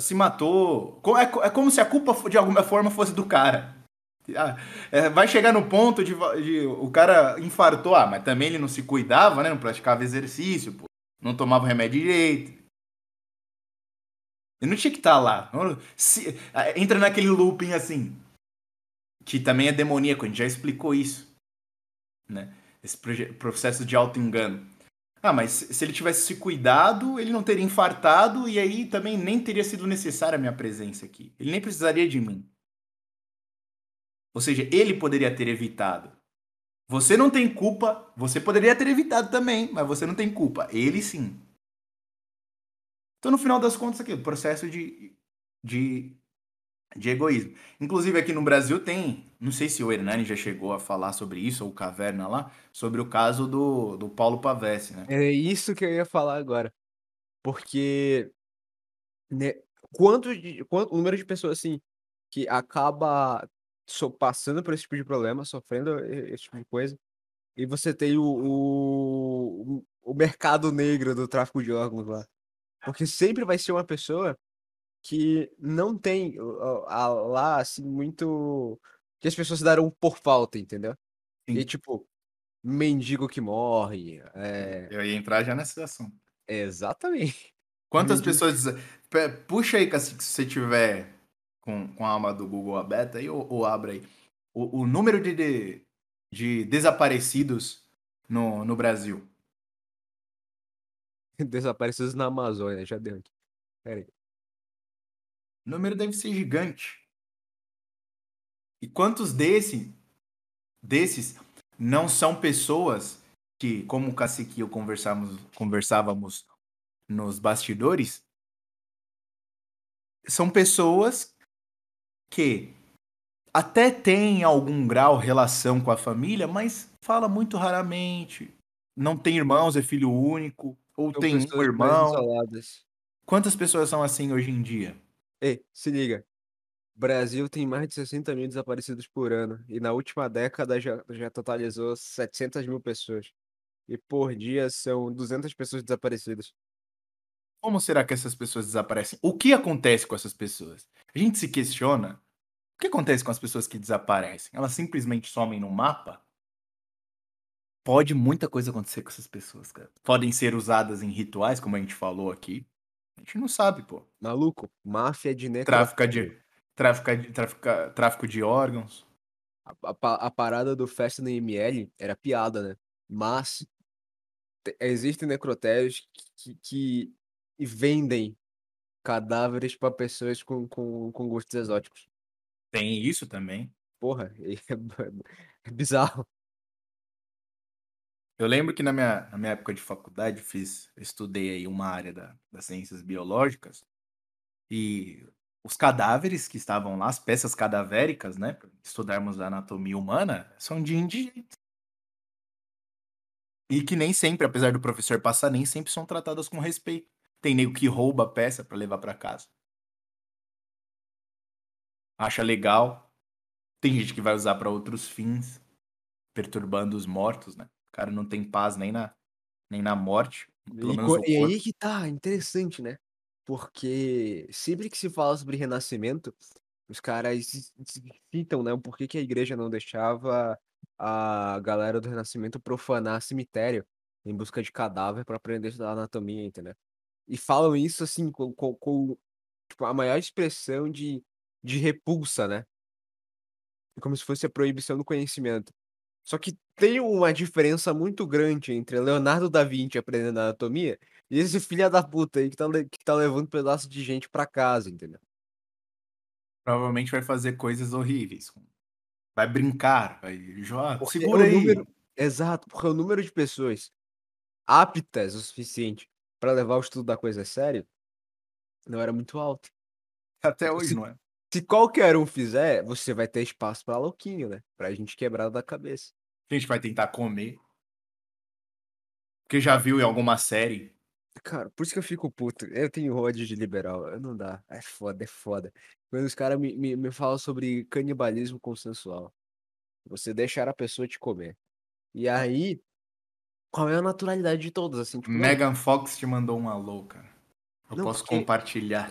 se matou. É, é como se a culpa, de alguma forma, fosse do cara. Ah, é, vai chegar no ponto de, de... O cara infartou, ah, mas também ele não se cuidava, né? Não praticava exercício, pô, não tomava remédio direito. Ele não tinha que estar lá. Não, se, entra naquele looping assim... que também é demoníaco, a gente já explicou isso, né? Esse processo de auto-engano. Ah, mas se ele tivesse se cuidado, ele não teria infartado e aí também nem teria sido necessária a minha presença aqui. Ele nem precisaria de mim. Ou seja, ele poderia ter evitado. Você não tem culpa, você poderia ter evitado também, mas você não tem culpa. Ele sim. Então, no final das contas, aqui, o processo de... de de egoísmo. Inclusive aqui no Brasil tem, não sei se o Hernani já chegou a falar sobre isso, ou o Caverna lá, sobre o caso do, do Paulo Pavesi, né? É isso que eu ia falar agora. Porque, né, quanto, quanto o número de pessoas assim que acaba só passando por esse tipo de problema, sofrendo esse tipo de coisa, e você tem o, o, o mercado negro do tráfico de órgãos lá. Porque sempre vai ser uma pessoa que não tem a, a, lá, assim, muito... que as pessoas se deram por falta, entendeu? Sim. E, tipo, mendigo que morre... É... Eu ia entrar já nessa ação. Exatamente. Quantas mendigo... pessoas... Puxa aí, Cacique, se você tiver com, com a alma do Google aberta aí, ou, ou abre aí. O, o número de, de, de desaparecidos no, no Brasil. Desaparecidos na Amazônia, já deu aqui. Pera aí. O número deve ser gigante. E quantos desse, desses não são pessoas que, como o Cacique e eu conversávamos, conversávamos nos bastidores, são pessoas que até têm algum grau de relação com a família, mas fala muito raramente. Não tem irmãos, é filho único, ou são tem um irmão. Quantas pessoas são assim hoje em dia? Ei, se liga, o Brasil tem mais de sessenta mil desaparecidos por ano e na última década já, já totalizou setecentas mil pessoas e por dia são duzentas pessoas desaparecidas. Como será que essas pessoas desaparecem? O que acontece com essas pessoas? A gente se questiona, o que acontece com as pessoas que desaparecem? Elas simplesmente somem no mapa? Pode muita coisa acontecer com essas pessoas, cara. Podem ser usadas em rituais, como a gente falou aqui. A gente não sabe, pô. Maluco, máfia de necrofilia. De, tráfica de, tráfica, tráfico de órgãos. A, a, a parada do Festa no I M L era piada, né? Mas te, existem necrotérios que, que, que vendem cadáveres pra pessoas com, com, com gostos exóticos. Tem isso também. Porra, é, é bizarro. Eu lembro que na minha, na minha época de faculdade fiz, estudei aí uma área da, das ciências biológicas e os cadáveres que estavam lá, as peças cadavéricas, né, para estudarmos a anatomia humana, são de indígenas. E que nem sempre, apesar do professor passar, nem sempre são tratadas com respeito. Tem nego que rouba a peça para levar para casa. Acha legal. Tem gente que vai usar para outros fins, perturbando os mortos, né? O cara não tem paz nem na, nem na morte. Pelo e, menos e aí que tá interessante, né? Porque sempre que se fala sobre renascimento, os caras citam, né? Por que, que a igreja não deixava a galera do renascimento profanar cemitério em busca de cadáver pra aprender a anatomia, entendeu? E falam isso, assim, com, com, com tipo, a maior expressão de, de repulsa, né? Como se fosse a proibição do conhecimento. Só que tem uma diferença muito grande entre Leonardo da Vinci aprendendo anatomia e esse filho da puta aí que tá, le- que tá levando um pedaço de gente pra casa, entendeu? Provavelmente vai fazer coisas horríveis. Vai brincar, vai jogar, segura aí. Número... Exato, porque o número de pessoas aptas o suficiente pra levar o estudo da coisa a sério não era muito alto. Até hoje se... não é. Se qualquer um fizer, você vai ter espaço pra louquinho, né? Pra gente quebrar da cabeça. A gente vai tentar comer. Porque já viu em alguma série. Cara, por isso que eu fico puto. Eu tenho ódio de liberal. Não dá. É foda, é foda. Quando os caras me, me, me falam sobre canibalismo consensual. Você deixar a pessoa te comer. E aí, qual é a naturalidade de todos, assim? Tipo, Megan não... Fox te mandou um alô, cara. Eu não, posso porque... compartilhar.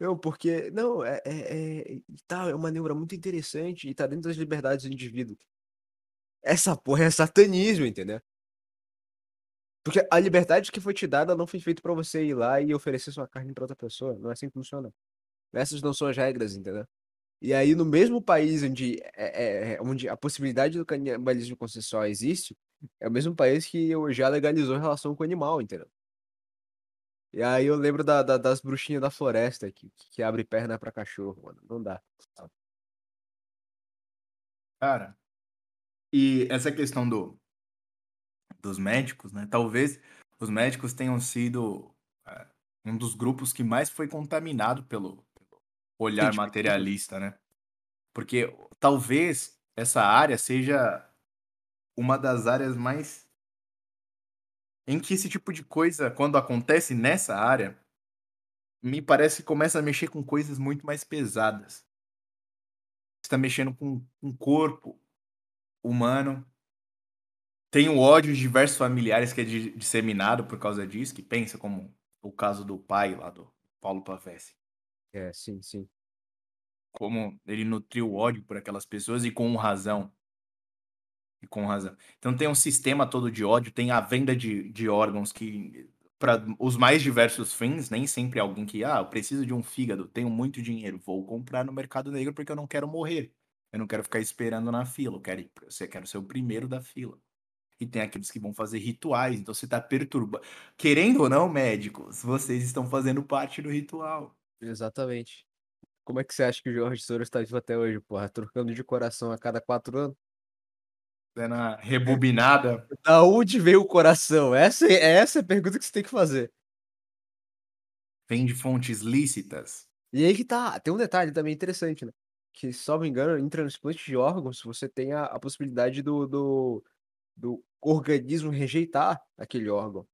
Não, porque... Não, é... é, é... Tá, é uma neura muito interessante e tá dentro das liberdades do indivíduo. Essa porra é satanismo, entendeu? Porque a liberdade que foi te dada não foi feita pra você ir lá e oferecer sua carne pra outra pessoa. Não é assim que funciona. Essas não são as regras, entendeu? E aí, no mesmo país onde, é, é, onde a possibilidade do canibalismo consensual existe, é o mesmo país que já legalizou a relação com o animal, entendeu? E aí eu lembro da, da, das bruxinhas da floresta que, que abre perna pra cachorro, mano. Não dá. Cara, e essa questão do... dos médicos, né? Talvez os médicos tenham sido é, um dos grupos que mais foi contaminado pelo, pelo olhar materialista, né? Porque talvez essa área seja uma das áreas mais... em que esse tipo de coisa, quando acontece nessa área, me parece que começa a mexer com coisas muito mais pesadas. Você tá mexendo com um corpo humano. Tem o ódio de diversos familiares que é disseminado por causa disso, que pensa como o caso do pai lá do Paulo Pavesi. É, sim, sim. Como ele nutriu ódio por aquelas pessoas e com razão. E com razão. Então tem um sistema todo de ódio, tem a venda de, de órgãos que, para os mais diversos fins, nem sempre alguém que, ah, eu preciso de um fígado, tenho muito dinheiro, vou comprar no mercado negro porque eu não quero morrer. Eu não quero ficar esperando na fila, eu quero, ir, eu quero ser o primeiro da fila. E tem aqueles que vão fazer rituais, então você tá perturbando. Querendo ou não, médicos, vocês estão fazendo parte do ritual. Exatamente. Como é que você acha que o Jorge Soros tá vivo até hoje, porra? Trocando de coração a cada quatro anos? É na rebobinada. Da onde veio o coração? Essa, essa é a pergunta que você tem que fazer. Vem de fontes lícitas. E aí que tá, tem um detalhe também interessante, né? Que, se não me engano, em transplante de órgãos, você tem a, a possibilidade do... do... do organismo rejeitar aquele órgão.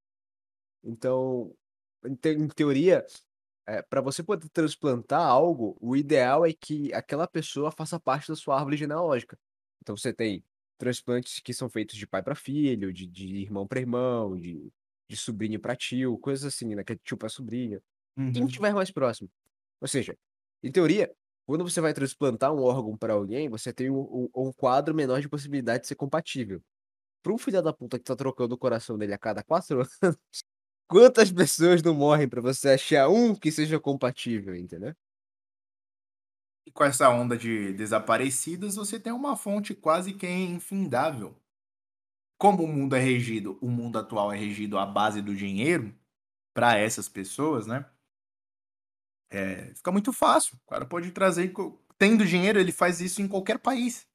Então, em, te- em teoria, é, para você poder transplantar algo, o ideal é que aquela pessoa faça parte da sua árvore genealógica. Então, você tem transplantes que são feitos de pai para filho, de, de irmão para irmão, de, de sobrinho para tio, coisas assim, né? Que é tio para sobrinho. Uhum. Quem estiver mais próximo. Ou seja, em teoria, quando você vai transplantar um órgão para alguém, você tem um, um, um quadro menor de possibilidade de ser compatível. Para um filho da puta que tá trocando o coração dele a cada quatro anos, quantas pessoas não morrem pra você achar um que seja compatível, entendeu? E com essa onda de desaparecidos, você tem uma fonte quase que infindável. Como o mundo é regido, o mundo atual é regido à base do dinheiro, pra essas pessoas, né? É, fica muito fácil. O cara pode trazer... Tendo dinheiro, ele faz isso em qualquer país.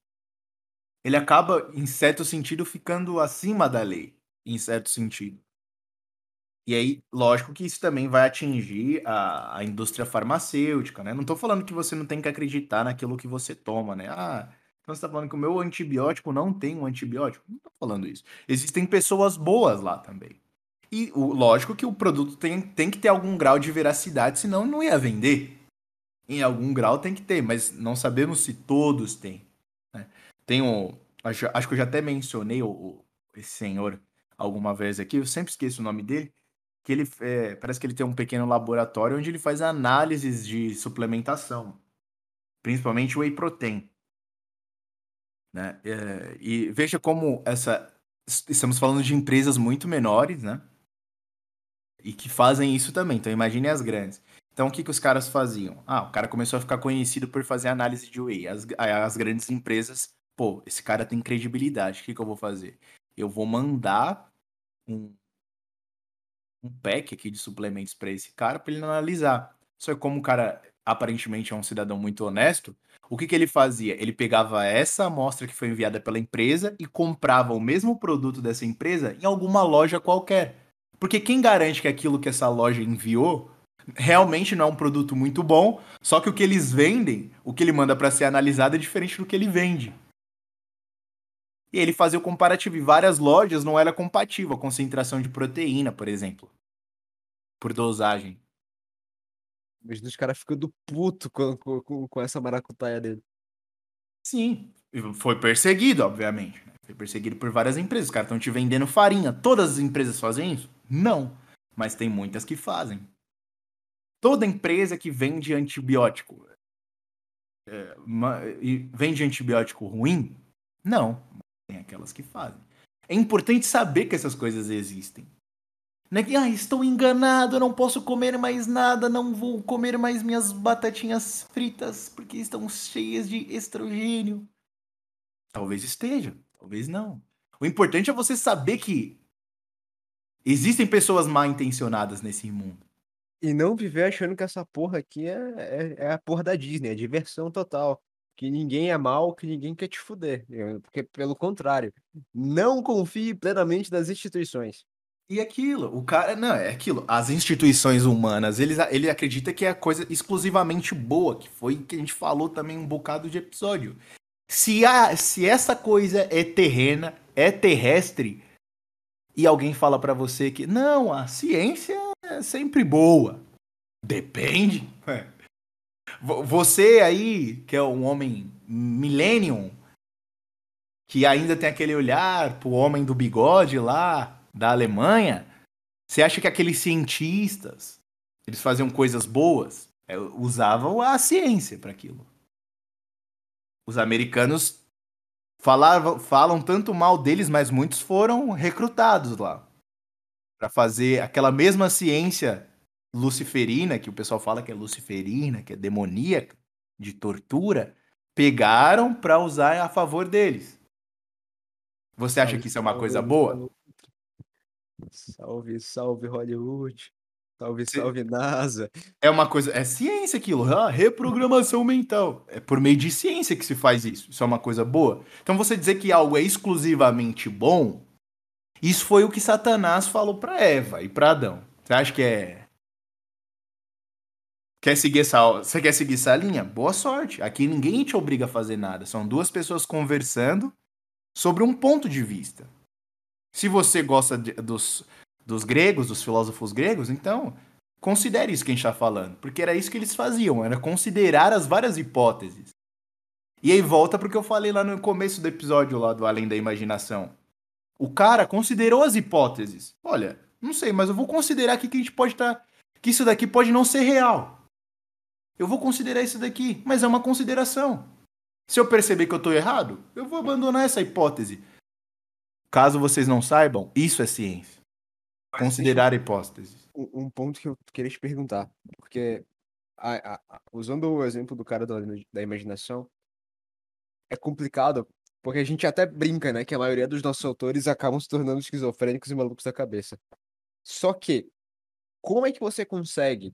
Ele acaba, em certo sentido, ficando acima da lei, em certo sentido. E aí, lógico que isso também vai atingir a, a indústria farmacêutica, né? Não tô falando que você não tem que acreditar naquilo que você toma, né? Ah, então você tá falando que o meu antibiótico não tem um antibiótico? Não tô falando isso. Existem pessoas boas lá também. E o, lógico que o produto tem, tem que ter algum grau de veracidade, senão não ia vender. Em algum grau tem que ter, mas não sabemos se todos têm, né? Tem um, acho, acho que eu já até mencionei o, o, esse senhor alguma vez aqui, eu sempre esqueço o nome dele, que ele é, parece que ele tem um pequeno laboratório onde ele faz análises de suplementação, principalmente whey protein, né? É, e veja como essa... Estamos falando de empresas muito menores, né? E que fazem isso também, então imagine as grandes. Então, o que, que os caras faziam? Ah, o cara começou a ficar conhecido por fazer análise de whey. As, as grandes empresas... Pô, esse cara tem credibilidade, o que, que eu vou fazer? Eu vou mandar um, um pack aqui de suplementos pra esse cara pra ele analisar. Só que como o cara aparentemente é um cidadão muito honesto, o que, que ele fazia? Ele pegava essa amostra que foi enviada pela empresa e comprava o mesmo produto dessa empresa em alguma loja qualquer. Porque quem garante que aquilo que essa loja enviou realmente não é um produto muito bom, só que o que eles vendem, o que ele manda pra ser analisado é diferente do que ele vende. E ele fazia o comparativo, e várias lojas não era compatível a concentração de proteína, por exemplo. Por dosagem. Imagina os caras ficando puto com, com, com essa maracutaia dele. Sim, foi perseguido, obviamente. Foi perseguido por várias empresas. Os caras estão te vendendo farinha. Todas as empresas fazem isso? Não. Mas tem muitas que fazem. Toda empresa que vende antibiótico... É, uma, e vende antibiótico ruim? Não. Tem aquelas que fazem. É importante saber que essas coisas existem. Não é que, ah, estou enganado, eu não posso comer mais nada, não vou comer mais minhas batatinhas fritas porque estão cheias de estrogênio. Talvez esteja, talvez não. O importante é você saber que existem pessoas mal intencionadas nesse mundo. E não viver achando que essa porra aqui é, é, é a porra da Disney, é diversão total. Que ninguém é mal, que ninguém quer te fuder. Porque, pelo contrário, não confie plenamente nas instituições. E aquilo, o cara... Não, é aquilo. As instituições humanas, eles, ele acredita que é a coisa exclusivamente boa, que foi que a gente falou também um bocado de episódio. Se, a, se essa coisa é terrena, é terrestre, e alguém fala pra você que, não, a ciência é sempre boa. Depende. É. Você aí, que é um homem millennium, que ainda tem aquele olhar pro homem do bigode lá, da Alemanha, você acha que aqueles cientistas, eles faziam coisas boas? É, usavam a ciência para aquilo. Os americanos falavam, falam tanto mal deles, mas muitos foram recrutados lá para fazer aquela mesma ciência luciferina, que o pessoal fala que é luciferina, que é demoníaca, de tortura, pegaram para usar a favor deles. Você acha que isso é uma coisa boa? Salve, salve Hollywood. Salve, salve NASA. É uma coisa, é ciência aquilo, ah, reprogramação mental. É por meio de ciência que se faz isso. Isso é uma coisa boa. Então você dizer que algo é exclusivamente bom, isso foi o que Satanás falou pra Eva e pra Adão. Você acha que é... Quer seguir essa... Você quer seguir essa linha? Boa sorte. Aqui ninguém te obriga a fazer nada. São duas pessoas conversando sobre um ponto de vista. Se você gosta de, dos, dos gregos, dos filósofos gregos, então considere isso que a gente está falando. Porque era isso que eles faziam, era considerar as várias hipóteses. E aí volta para o que eu falei lá no começo do episódio lá do Além da Imaginação. O cara considerou as hipóteses. Olha, não sei, mas eu vou considerar aqui que a gente pode estar... Tá, que isso daqui pode não ser real. Eu vou considerar isso daqui, mas é uma consideração. Se eu perceber que eu estou errado, eu vou abandonar essa hipótese. Caso vocês não saibam, isso é ciência. Considerar hipóteses. Um ponto que eu queria te perguntar, porque a, a, a, usando o exemplo do cara da, da imaginação, é complicado, porque a gente até brinca, né, que a maioria dos nossos autores acabam se tornando esquizofrênicos e malucos da cabeça. Só que, como é que você consegue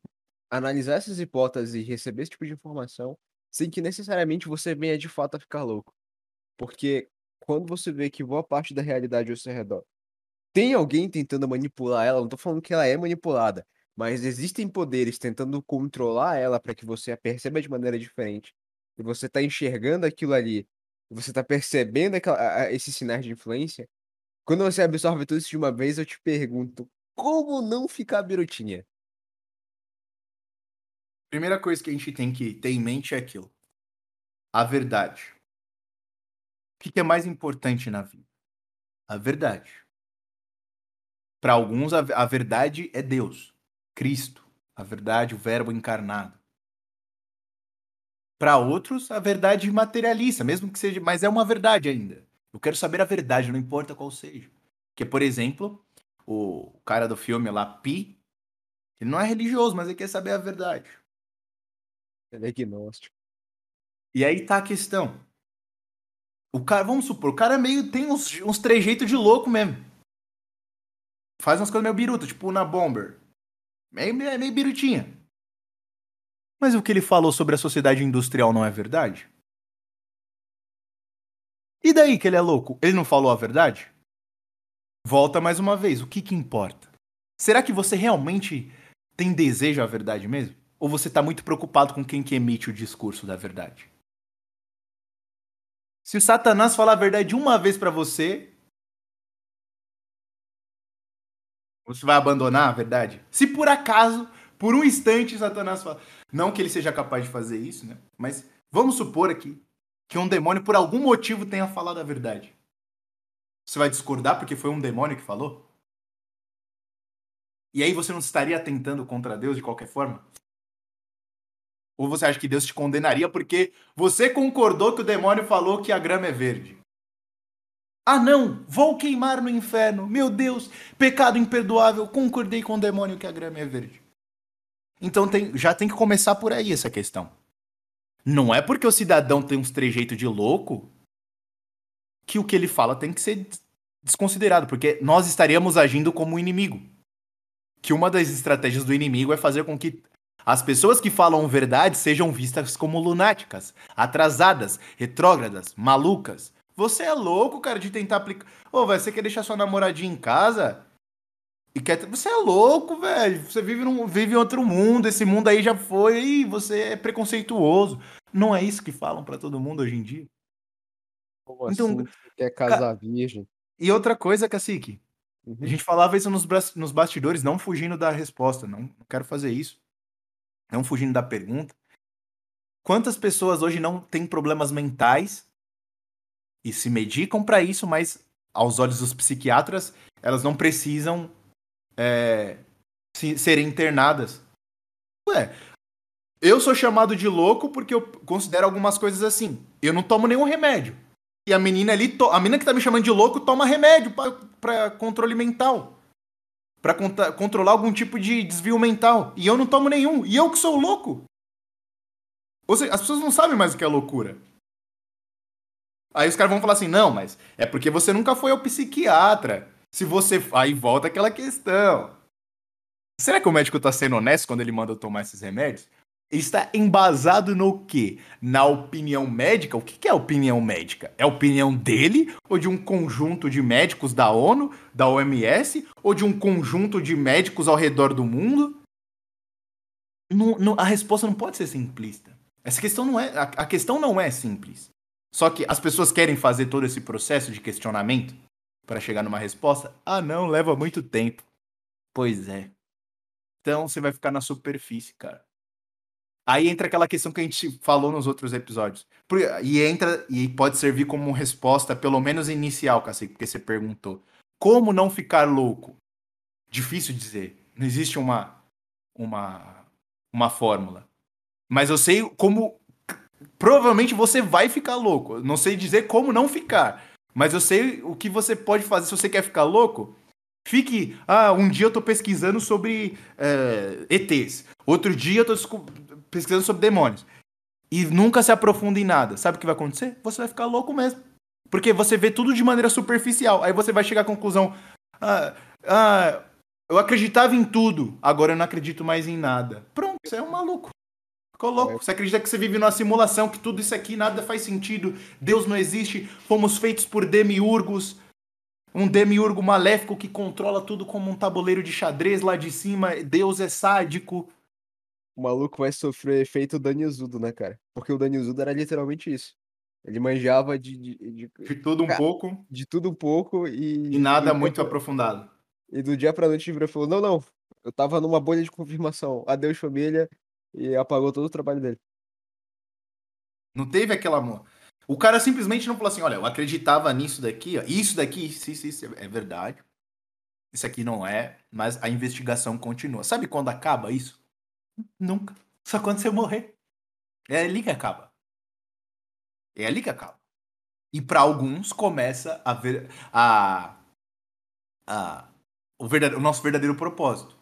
analisar essas hipóteses e receber esse tipo de informação sem que necessariamente você venha de fato a ficar louco? Porque... quando você vê que boa parte da realidade ao seu redor tem alguém tentando manipular ela, não tô falando que ela é manipulada, mas existem poderes tentando controlar ela para que você a perceba de maneira diferente, e você tá enxergando aquilo ali, e você tá percebendo aquela, esses sinais de influência, quando você absorve tudo isso de uma vez, eu te pergunto, como não ficar birutinha? Primeira coisa que a gente tem que ter em mente é aquilo. A verdade. O que é mais importante na vida? A verdade. Para alguns, a verdade é Deus, Cristo, a verdade, o verbo encarnado. Para outros, a verdade materialista, mesmo que seja, mas é uma verdade ainda. Eu quero saber a verdade, não importa qual seja. Porque, por exemplo, o cara do filme lá, Pi, ele não é religioso, mas ele quer saber a verdade. Ele é agnóstico. E aí tá a questão. O cara, vamos supor, o cara meio tem uns, uns trejeitos de louco mesmo. Faz umas coisas meio biruta, tipo Unabomber. Meio, meio, meio birutinha. Mas o que ele falou sobre a sociedade industrial não é verdade? E daí que ele é louco? Ele não falou a verdade? Volta mais uma vez, o que que importa? Será que você realmente tem desejo à verdade mesmo? Ou você tá muito preocupado com quem que emite o discurso da verdade? Se o Satanás falar a verdade uma vez pra você, você vai abandonar a verdade? Se por acaso, por um instante, Satanás fala... Não que ele seja capaz de fazer isso, né? Mas vamos supor aqui que um demônio, por algum motivo, tenha falado a verdade? Você vai discordar porque foi um demônio que falou? E aí você não estaria atentando contra Deus de qualquer forma? Ou você acha que Deus te condenaria porque você concordou que o demônio falou que a grama é verde? Ah não, vou queimar no inferno, meu Deus, pecado imperdoável, concordei com o demônio que a grama é verde. Então tem, já tem que começar por aí essa questão. Não é porque o cidadão tem uns trejeitos de louco que o que ele fala tem que ser desconsiderado, porque nós estaríamos agindo como um inimigo. Que uma das estratégias do inimigo é fazer com que as pessoas que falam verdade sejam vistas como lunáticas, atrasadas, retrógradas, malucas. Você é louco, cara, de tentar aplicar... Ô, velho, você quer deixar sua namoradinha em casa? E quer... Você é louco, velho. Você vive, num... vive em outro mundo. Esse mundo aí já foi. E você é preconceituoso. Não é isso que falam pra todo mundo hoje em dia? Como então, assim? Você quer casar virgem? E outra coisa, Cacique. Uhum. A gente falava isso nos, bra... nos bastidores, não fugindo da resposta. Não, não quero fazer isso. Não fugindo da pergunta. Quantas pessoas hoje não têm problemas mentais e se medicam pra isso, mas aos olhos dos psiquiatras, elas não precisam é, se, serem internadas. Ué, eu sou chamado de louco porque eu considero algumas coisas assim. Eu não tomo nenhum remédio. E a menina ali, to- a menina que tá me chamando de louco toma remédio pra, pra controle mental. Pra contra- controlar algum tipo de desvio mental. E eu não tomo nenhum. E eu que sou louco? Ou seja, as pessoas não sabem mais o que é loucura. Aí os caras vão falar assim, não, mas é porque você nunca foi ao psiquiatra. Se você... Aí volta aquela questão. Será que o médico tá sendo honesto quando ele manda eu tomar esses remédios? Ele está embasado no quê? Na opinião médica? O que é opinião médica? É a opinião dele? Ou de um conjunto de médicos da ONU? Da O M S? Ou de um conjunto de médicos ao redor do mundo? Não, não, a resposta não pode ser simplista. Essa questão não é... A, a questão não é simples. Só que as pessoas querem fazer todo esse processo de questionamento para chegar numa resposta? Ah, não, leva muito tempo. Pois é. Então você vai ficar na superfície, cara. Aí entra aquela questão que a gente falou nos outros episódios. E entra e pode servir como resposta, pelo menos inicial, Cacique, porque você perguntou. Como não ficar louco? Difícil dizer. Não existe uma, uma, uma fórmula. Mas eu sei como... Provavelmente você vai ficar louco. Não sei dizer como não ficar. Mas eu sei o que você pode fazer se você quer ficar louco. Fique... Ah, um dia eu tô pesquisando sobre é, E Tês. Outro dia eu tô desco- pesquisando sobre demônios. E nunca se aprofunda em nada. Sabe o que vai acontecer? Você vai ficar louco mesmo. Porque você vê tudo de maneira superficial. Aí você vai chegar à conclusão... Ah, ah, eu acreditava em tudo. Agora eu não acredito mais em nada. Pronto, você é um maluco. Ficou louco. Você acredita que você vive numa simulação, que tudo isso aqui, nada faz sentido, Deus não existe, fomos feitos por demiurgos, um demiurgo maléfico que controla tudo como um tabuleiro de xadrez lá de cima, Deus é sádico. O maluco vai sofrer efeito Danizudo, né, cara? Porque o Danizudo era literalmente isso. Ele manjava de... De, de, de tudo um cara, pouco. De tudo um pouco e... E nada e muito contra... aprofundado. E do dia pra noite ele falou, não, não, eu tava numa bolha de confirmação, adeus família... E apagou todo o trabalho dele. Não teve aquele amor. O cara simplesmente não falou assim, olha, eu acreditava nisso daqui, ó, isso daqui, isso, isso, isso, é verdade. Isso aqui não é, mas a investigação continua. Sabe quando acaba isso? Nunca. Só quando você morrer. É ali que acaba. É ali que acaba. E pra alguns começa a ver... A, a, o, verdade, o nosso verdadeiro propósito.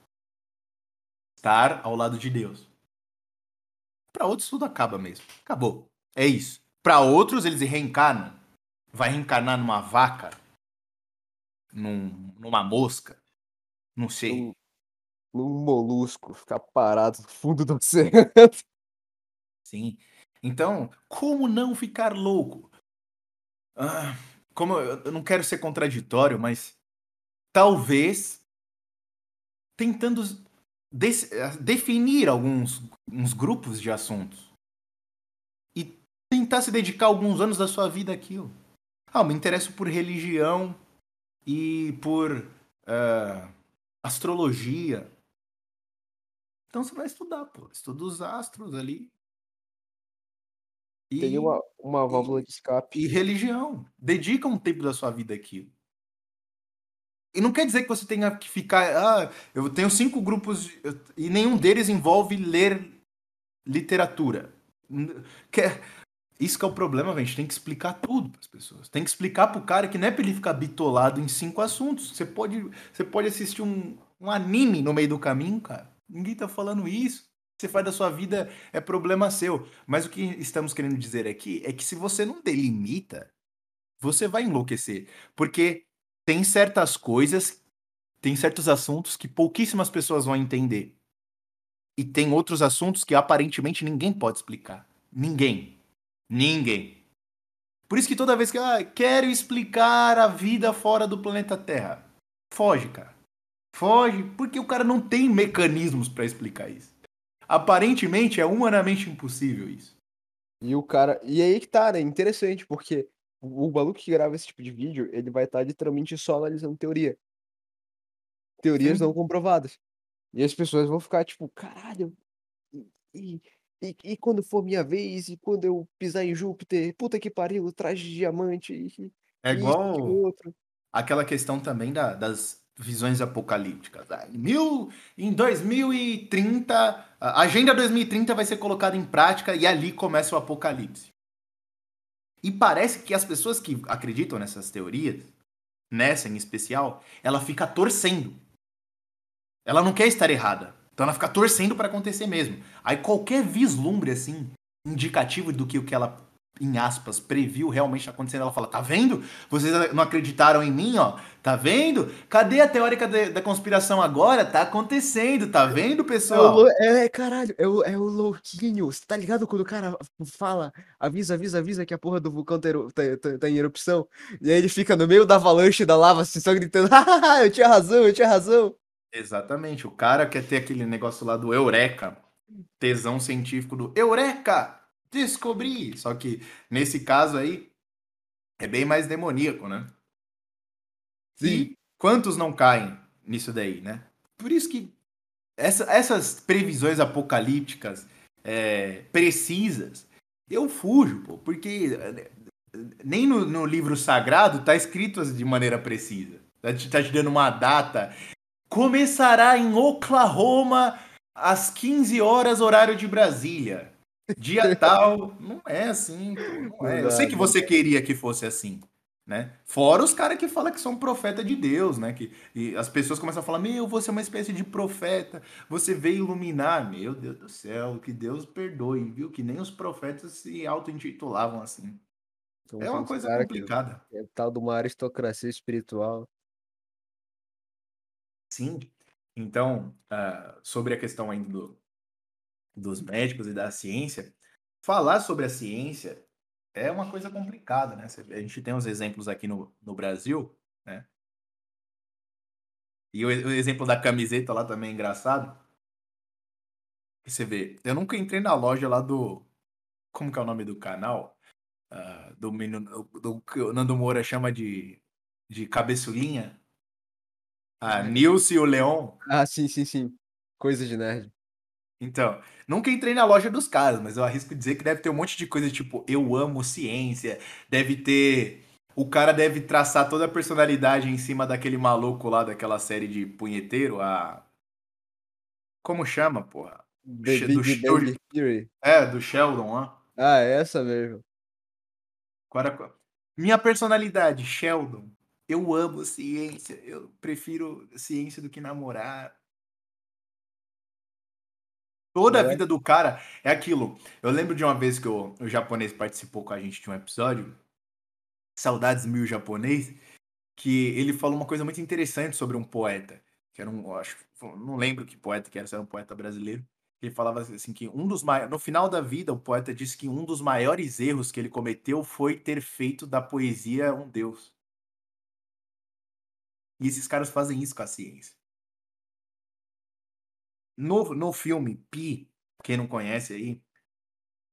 Estar ao lado de Deus. Para outros tudo acaba mesmo. Acabou. É isso. Para outros eles reencarnam. Vai reencarnar numa vaca. Num, numa mosca. Não sei. Num, num molusco. Ficar parado no fundo do oceano. Sim. Então, como não ficar louco? Ah, como eu, eu não quero ser contraditório, mas talvez tentando... De, definir alguns uns grupos de assuntos e tentar se dedicar alguns anos da sua vida àquilo. Ah, eu me interesso por religião e por uh, astrologia. Então você vai estudar, pô. Estuda os astros ali. E, Tem uma, uma válvula e, de escape. E religião. Dedica um tempo da sua vida àquilo. E não quer dizer que você tenha que ficar... Ah, eu tenho cinco grupos e nenhum deles envolve ler literatura. Isso que é o problema, velho. A gente tem que explicar tudo para as pessoas. Tem que explicar pro cara que não é para ele ficar bitolado em cinco assuntos. Você pode, você pode assistir um, um anime no meio do caminho, cara. Ninguém tá falando isso. O que você faz da sua vida é problema seu. Mas o que estamos querendo dizer aqui é que se você não delimita, você vai enlouquecer. Porque tem certas coisas, tem certos assuntos que pouquíssimas pessoas vão entender. E tem outros assuntos que aparentemente ninguém pode explicar. Ninguém. Ninguém. Por isso que toda vez que ah, quero explicar a vida fora do planeta Terra, foge, cara. Foge, porque o cara não tem mecanismos pra explicar isso. Aparentemente é humanamente impossível isso. E o cara... E aí que tá, né? Interessante, porque o maluco que grava esse tipo de vídeo, ele vai estar literalmente só analisando teoria. Teorias Sim. não comprovadas. E as pessoas vão ficar tipo, caralho, e, e, e quando for minha vez, e quando eu pisar em Júpiter, puta que pariu, traje de diamante. E, é igual e outro. Aquela questão também da, das visões apocalípticas. Tá? Em, mil, em dois mil e trinta, a Agenda dois mil e trinta vai ser colocada em prática e ali começa o apocalipse. E parece que as pessoas que acreditam nessas teorias, nessa em especial, ela fica torcendo. Ela não quer estar errada. Então ela fica torcendo para acontecer mesmo. Aí qualquer vislumbre, assim, indicativo do que o que ela, em aspas, previu realmente acontecendo, ela fala, tá vendo? Vocês não acreditaram em mim, ó. Tá vendo? Cadê a teórica de, da conspiração agora? Tá acontecendo, tá vendo, pessoal? É, o, é caralho, é o, é o louquinho. Você tá ligado quando o cara fala, avisa, avisa, avisa que a porra do vulcão tá, tá, tá em erupção? E aí ele fica no meio da avalanche da lava, assim, só gritando, ah, eu tinha razão, eu tinha razão. Exatamente, o cara quer ter aquele negócio lá do eureka, tesão científico do eureka, descobri, só que nesse caso aí é bem mais demoníaco, né? Sim. E quantos não caem nisso daí, né? Por isso que essa, essas previsões apocalípticas é, precisas, eu fujo, pô, porque nem no, no livro sagrado tá escrito de maneira precisa, tá te, tá te dando uma data... Começará em Oklahoma às quinze horas, horário de Brasília. Dia tal. Não é assim. Não é. Eu sei que você queria que fosse assim, né? Fora os caras que falam que são profeta de Deus, né? Que, e as pessoas começam a falar, meu, você é uma espécie de profeta. Você veio iluminar. Meu Deus do céu, que Deus perdoe, viu? Que nem os profetas se auto-intitulavam assim. Então, é uma coisa complicada. É tal de uma aristocracia espiritual. Sim, então, uh, sobre a questão ainda do, dos médicos e da ciência, falar sobre a ciência é uma coisa complicada, né? A gente tem uns exemplos aqui no, no Brasil, né? E o, o exemplo da camiseta lá também é engraçado. E você vê, eu nunca entrei na loja lá do... Como que é o nome do canal? Uh, do menino, do que o Nando Moura chama de, de cabeçulinha. A Nilce e o Leon. Ah, sim, sim, sim. Coisa de nerd. Então, nunca entrei na loja dos caras, mas eu arrisco dizer que deve ter um monte de coisa tipo eu amo ciência, deve ter... O cara deve traçar toda a personalidade em cima daquele maluco lá daquela série de punheteiro, a... Como chama, porra? The do Big Bang Theory. É, do Sheldon, ó. Ah, essa mesmo. Quara... Minha personalidade, Sheldon. Eu amo ciência, eu prefiro ciência do que namorar. Toda é. a vida do cara é aquilo. Eu lembro de uma vez que o, o japonês participou com a gente de um episódio, Saudades Mil Japonês, que ele falou uma coisa muito interessante sobre um poeta, que era um, acho, não lembro que poeta que era, se era um poeta brasileiro. Ele falava assim que um dos mai... no final da vida o poeta disse que um dos maiores erros que ele cometeu foi ter feito da poesia um deus. E esses caras fazem isso com a ciência. No, no filme Pi, quem não conhece aí,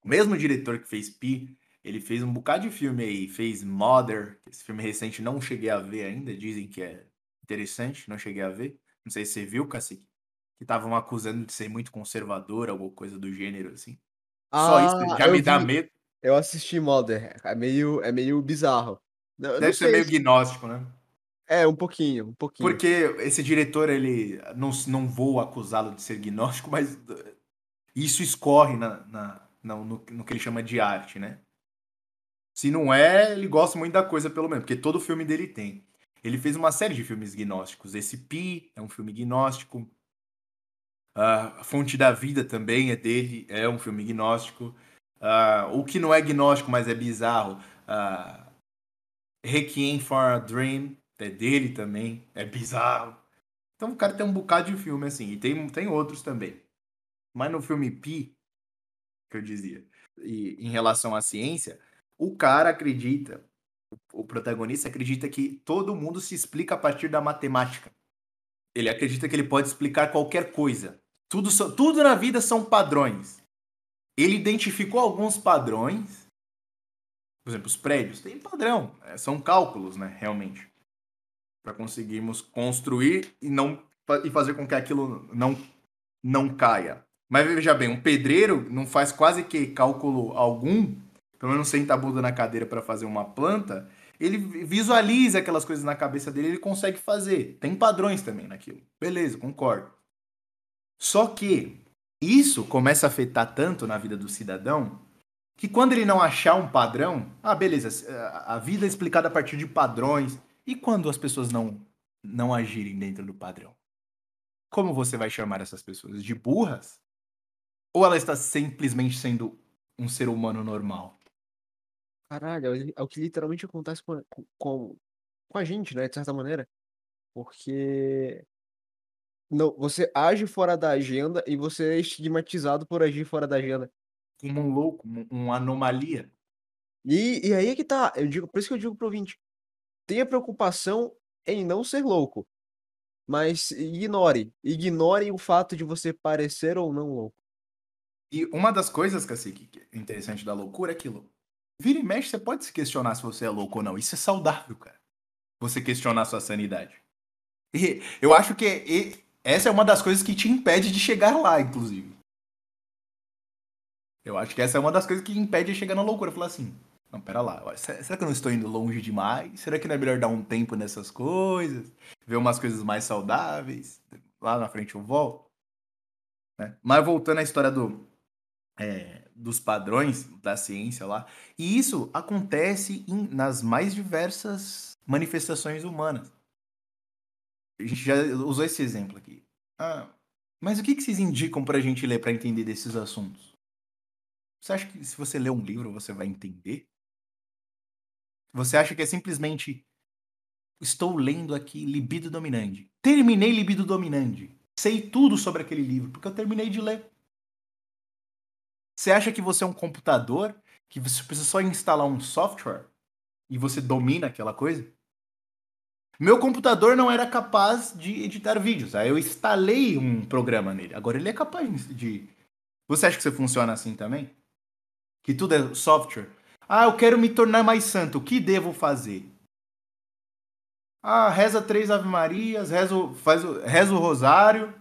o mesmo diretor que fez Pi, ele fez um bocado de filme aí, fez Mother, esse filme recente não cheguei a ver ainda, dizem que é interessante, não cheguei a ver. Não sei se você viu, Cacique, que estavam acusando de ser muito conservador, alguma coisa do gênero, assim. Ah, só isso já me vi, dá medo. Eu assisti Mother. É meio, é meio bizarro. Não, deve ser meio gnóstico, né? É, um pouquinho, um pouquinho. Porque esse diretor, ele... Não, não vou acusá-lo de ser gnóstico, mas isso escorre na, na, na, no, no que ele chama de arte, né? Se não é, ele gosta muito da coisa, pelo menos. Porque todo filme dele tem. Ele fez uma série de filmes gnósticos. Esse Pi é um filme gnóstico. A Fonte da Vida também é dele. É um filme gnóstico. Uh, o que não é gnóstico, mas é bizarro. Uh, Requiem for a Dream é dele também. É bizarro. Então o cara tem um bocado de filme assim. E tem, tem outros também. Mas no filme Pi, que eu dizia, e, em relação à ciência, o cara acredita... O protagonista acredita que todo mundo se explica a partir da matemática. Ele acredita que ele pode explicar qualquer coisa. Tudo, tudo na vida são padrões. Ele identificou alguns padrões. Por exemplo, os prédios têm padrão. São cálculos, né, realmente. Para conseguirmos construir e, não, e fazer com que aquilo não, não caia. Mas veja bem, um pedreiro não faz quase que cálculo algum. Pelo menos sem tabuda na cadeira para fazer uma planta, ele visualiza aquelas coisas na cabeça dele e ele consegue fazer. Tem padrões também naquilo. Beleza, concordo. Só que isso começa a afetar tanto na vida do cidadão que quando ele não achar um padrão... Ah, beleza, a vida é explicada a partir de padrões. E quando as pessoas não, não agirem dentro do padrão? Como você vai chamar essas pessoas? De burras? Ou ela está simplesmente sendo um ser humano normal? Caralho, é o que literalmente acontece com, com, com a gente, né, de certa maneira. Porque não, você age fora da agenda e você é estigmatizado por agir fora da agenda. Como um louco, uma anomalia. E, e aí é que tá, eu digo, por isso que eu digo pro ouvinte, tenha preocupação em não ser louco, mas ignore, ignore o fato de você parecer ou não louco. E uma das coisas, Cacique, que é interessante da loucura é aquilo. Vira e mexe, você pode se questionar se você é louco ou não. Isso é saudável, cara. Você questionar a sua sanidade. E eu acho que e, essa é uma das coisas que te impede de chegar lá, inclusive. Eu acho que essa é uma das coisas que impede de chegar na loucura. Falar assim, não, pera lá, será que eu não estou indo longe demais? Será que não é melhor dar um tempo nessas coisas? Ver umas coisas mais saudáveis? Lá na frente eu volto. Né? Mas voltando à história do... É, dos padrões da ciência lá. E isso acontece em, nas mais diversas manifestações humanas. A gente já usou esse exemplo aqui. Ah, mas o que, que vocês indicam pra gente ler pra entender desses assuntos? Você acha que se você ler um livro você vai entender? Você acha que é simplesmente estou lendo aqui Libido Dominante. Terminei Libido Dominante. Sei tudo sobre aquele livro, porque eu terminei de ler. Você acha que você é um computador, que você precisa só instalar um software e você domina aquela coisa? Meu computador não era capaz de editar vídeos. Aí eu instalei um programa nele. Agora ele é capaz de... Você acha que você funciona assim também? Que tudo é software? Ah, eu quero me tornar mais santo. O que devo fazer? Ah, reza três Ave Marias, reza o, faz o, reza o rosário,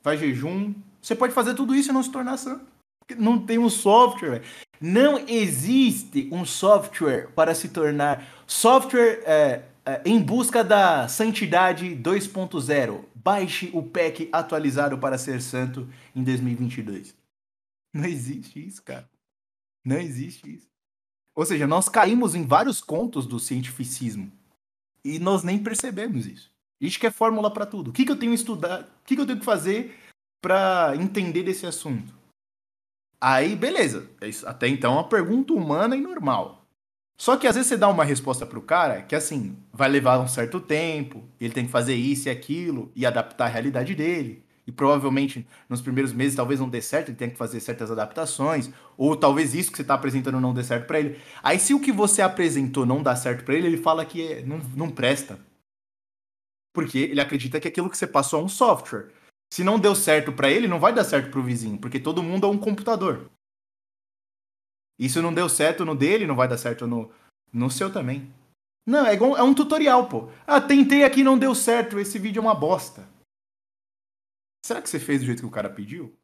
faz jejum. Você pode fazer tudo isso e não se tornar santo. Não tem um software. Não existe um software para se tornar... Software é, é, em busca da santidade dois ponto zero. Baixe o pack atualizado para ser santo em dois mil e vinte e dois. Não existe isso, cara. Não existe isso. Ou seja, nós caímos em vários contos do cientificismo. E nós nem percebemos isso. Isso que é fórmula para tudo. O que, que eu tenho que estudar? O que, que eu tenho que fazer para entender desse assunto? Aí, beleza. Até então é uma pergunta humana e normal. Só que às vezes você dá uma resposta pro cara que, assim, vai levar um certo tempo, ele tem que fazer isso e aquilo, e adaptar a realidade dele. E provavelmente, nos primeiros meses, talvez não dê certo, ele tem que fazer certas adaptações, ou talvez isso que você tá apresentando não dê certo pra ele. Aí, se o que você apresentou não dá certo pra ele, ele fala que é, não, não presta. Porque ele acredita que aquilo que você passou é um software. Se não deu certo pra ele, não vai dar certo pro vizinho, porque todo mundo é um computador. Isso não deu certo no dele, não vai dar certo no, no seu também. Não, é, igual, é um tutorial, pô. Ah, tentei aqui, não deu certo, esse vídeo é uma bosta. Será que você fez do jeito que o cara pediu?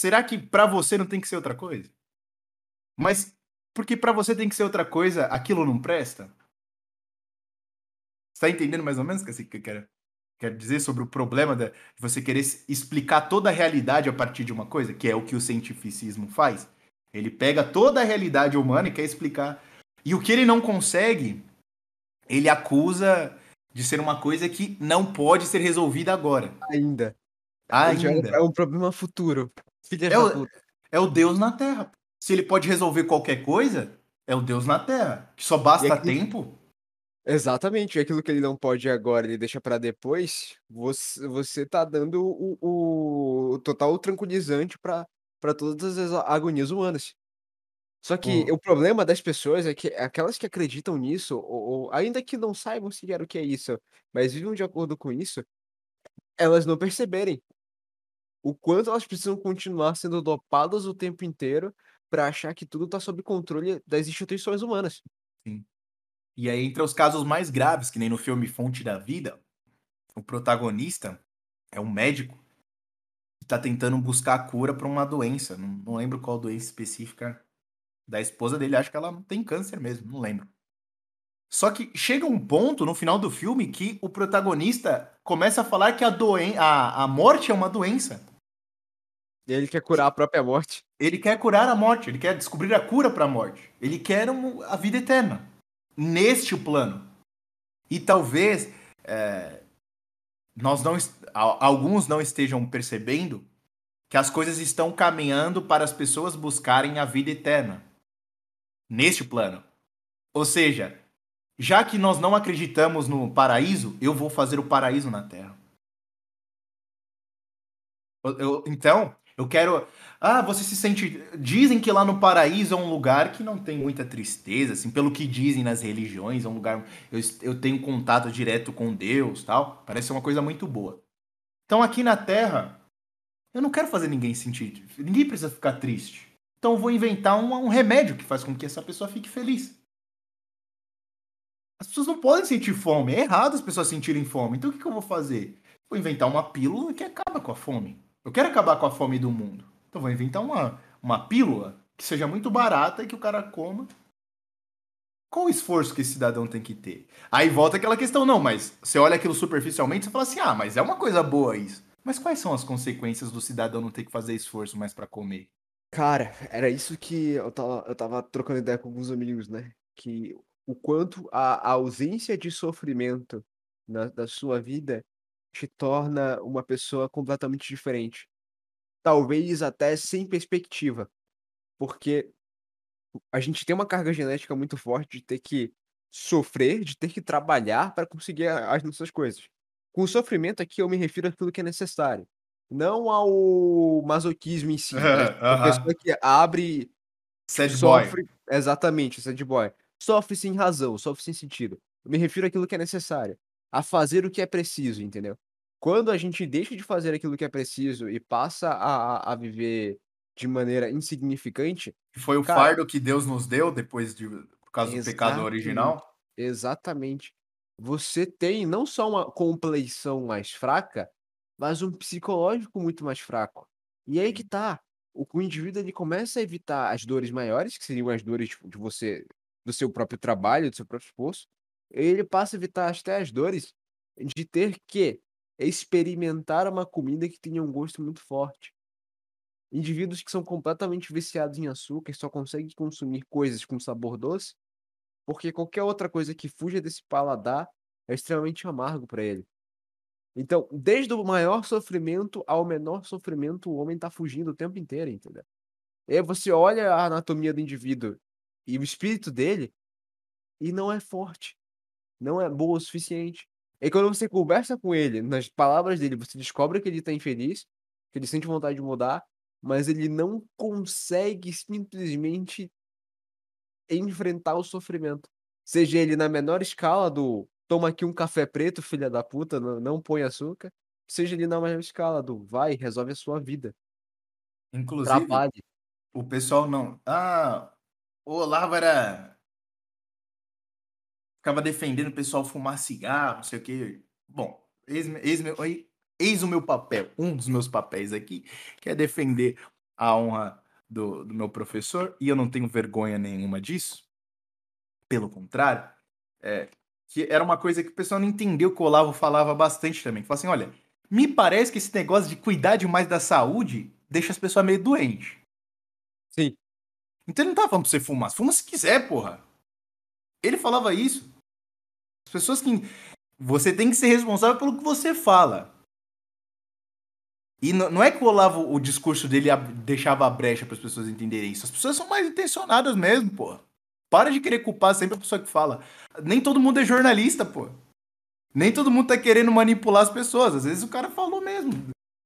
Será que pra você não tem que ser outra coisa? Mas porque pra você tem que ser outra coisa, aquilo não presta? Você tá entendendo mais ou menos o que eu quero, quero dizer sobre o problema de você querer explicar toda a realidade a partir de uma coisa, que é o que o cientificismo faz? Ele pega toda a realidade humana e quer explicar. E o que ele não consegue, ele acusa de ser uma coisa que não pode ser resolvida agora. Ainda. Ainda. É um problema futuro. É o, é o Deus na Terra. Se ele pode resolver qualquer coisa, é o Deus na Terra. Só basta aquilo... tempo. Exatamente. E aquilo que ele não pode agora, ele deixa pra depois, você, você tá dando o, o, o total tranquilizante pra... para todas as agonias humanas. Só que oh. o problema das pessoas é que aquelas que acreditam nisso, ou, ou ainda que não saibam sequer o que é isso, mas vivem de acordo com isso, elas não perceberem o quanto elas precisam continuar sendo dopadas o tempo inteiro para achar que tudo está sob controle das instituições humanas. Sim. E aí, entre os casos mais graves, que nem no filme Fonte da Vida, o protagonista é um médico tá tentando buscar a cura pra uma doença. Não, não lembro qual doença específica da esposa dele. Acho que ela tem câncer mesmo. Não lembro. Só que chega um ponto no final do filme que o protagonista começa a falar que a, doen- a, a morte é uma doença. Ele quer curar a própria morte. Ele quer curar a morte. Ele quer descobrir a cura pra morte. Ele quer um, a vida eterna. Neste plano. E talvez... É... Nós não est- alguns não estejam percebendo que as coisas estão caminhando para as pessoas buscarem a vida eterna. Neste plano. Ou seja, já que nós não acreditamos no paraíso, eu vou fazer o paraíso na Terra. Eu, eu, então, eu quero... Ah, você se sente... Dizem que lá no paraíso é um lugar que não tem muita tristeza, assim, pelo que dizem nas religiões, é um lugar... Eu, eu tenho contato direto com Deus, tal. Parece uma coisa muito boa. Então, aqui na Terra, eu não quero fazer ninguém sentir... Ninguém precisa ficar triste. Então, eu vou inventar um, um remédio que faz com que essa pessoa fique feliz. As pessoas não podem sentir fome. É errado as pessoas sentirem fome. Então, o que, que eu vou fazer? Vou inventar uma pílula que acaba com a fome. Eu quero acabar com a fome do mundo. Então vou inventar uma, uma pílula que seja muito barata e que o cara coma. Qual o esforço que esse cidadão tem que ter? Aí volta aquela questão, não, mas você olha aquilo superficialmente e fala assim, ah, mas é uma coisa boa isso. Mas quais são as consequências do cidadão não ter que fazer esforço mais pra comer? Cara, era isso que eu tava, eu tava trocando ideia com alguns amigos, né? Que o quanto a, a ausência de sofrimento na, da sua vida te torna uma pessoa completamente diferente. Talvez até sem perspectiva. Porque a gente tem uma carga genética muito forte de ter que sofrer, de ter que trabalhar para conseguir as nossas coisas. Com sofrimento aqui eu me refiro àquilo que é necessário. Não ao masoquismo em si. Uhum, né? A uhum. pessoa que abre... Sad sofre, boy. Exatamente, sad boy. Sofre sem razão, sofre sem sentido. Eu me refiro àquilo que é necessário. A fazer o que é preciso, entendeu? Quando a gente deixa de fazer aquilo que é preciso e passa a, a viver de maneira insignificante... Foi o cara, fardo que Deus nos deu depois de, por causa do pecado original? Exatamente. Você tem não só uma compleição mais fraca, mas um psicológico muito mais fraco. E aí que tá. O, o indivíduo ele começa a evitar as dores maiores, que seriam as dores de você, do seu próprio trabalho, do seu próprio esforço. Ele passa a evitar até as dores de ter que experimentar uma comida que tenha um gosto muito forte. Indivíduos que são completamente viciados em açúcar e só conseguem consumir coisas com sabor doce, porque qualquer outra coisa que fuja desse paladar é extremamente amargo para ele. Então, desde o maior sofrimento ao menor sofrimento, o homem tá fugindo o tempo inteiro, entendeu? E aí você olha a anatomia do indivíduo e o espírito dele e não é forte. Não é boa o suficiente. E quando você conversa com ele, nas palavras dele, você descobre que ele tá infeliz, que ele sente vontade de mudar, mas ele não consegue simplesmente enfrentar o sofrimento. Seja ele na menor escala do toma aqui um café preto, filha da puta, não, não põe açúcar, seja ele na maior escala do vai, resolve a sua vida. Inclusive, trabalhe. O pessoal não... Ah, o Olavo era... Ficava defendendo o pessoal fumar cigarro, não sei o quê. Bom, eis, eis, meu, eis o meu papel, um dos meus papéis aqui, que é defender a honra do, do meu professor, e eu não tenho vergonha nenhuma disso. Pelo contrário, é, que era uma coisa que o pessoal não entendeu, que o Olavo falava bastante também. Que falava assim, olha, me parece que esse negócio de cuidar demais da saúde deixa as pessoas meio doentes. Sim. Então ele não tava falando pra você fumar. Fuma se quiser, porra. Ele falava isso. As pessoas que... Você tem que ser responsável pelo que você fala. E não é que o Olavo, o discurso dele deixava a brecha para as pessoas entenderem isso. As pessoas são mais intencionadas mesmo, pô. Para de querer culpar sempre a pessoa que fala. Nem todo mundo é jornalista, pô. Nem todo mundo tá querendo manipular as pessoas. Às vezes o cara falou mesmo.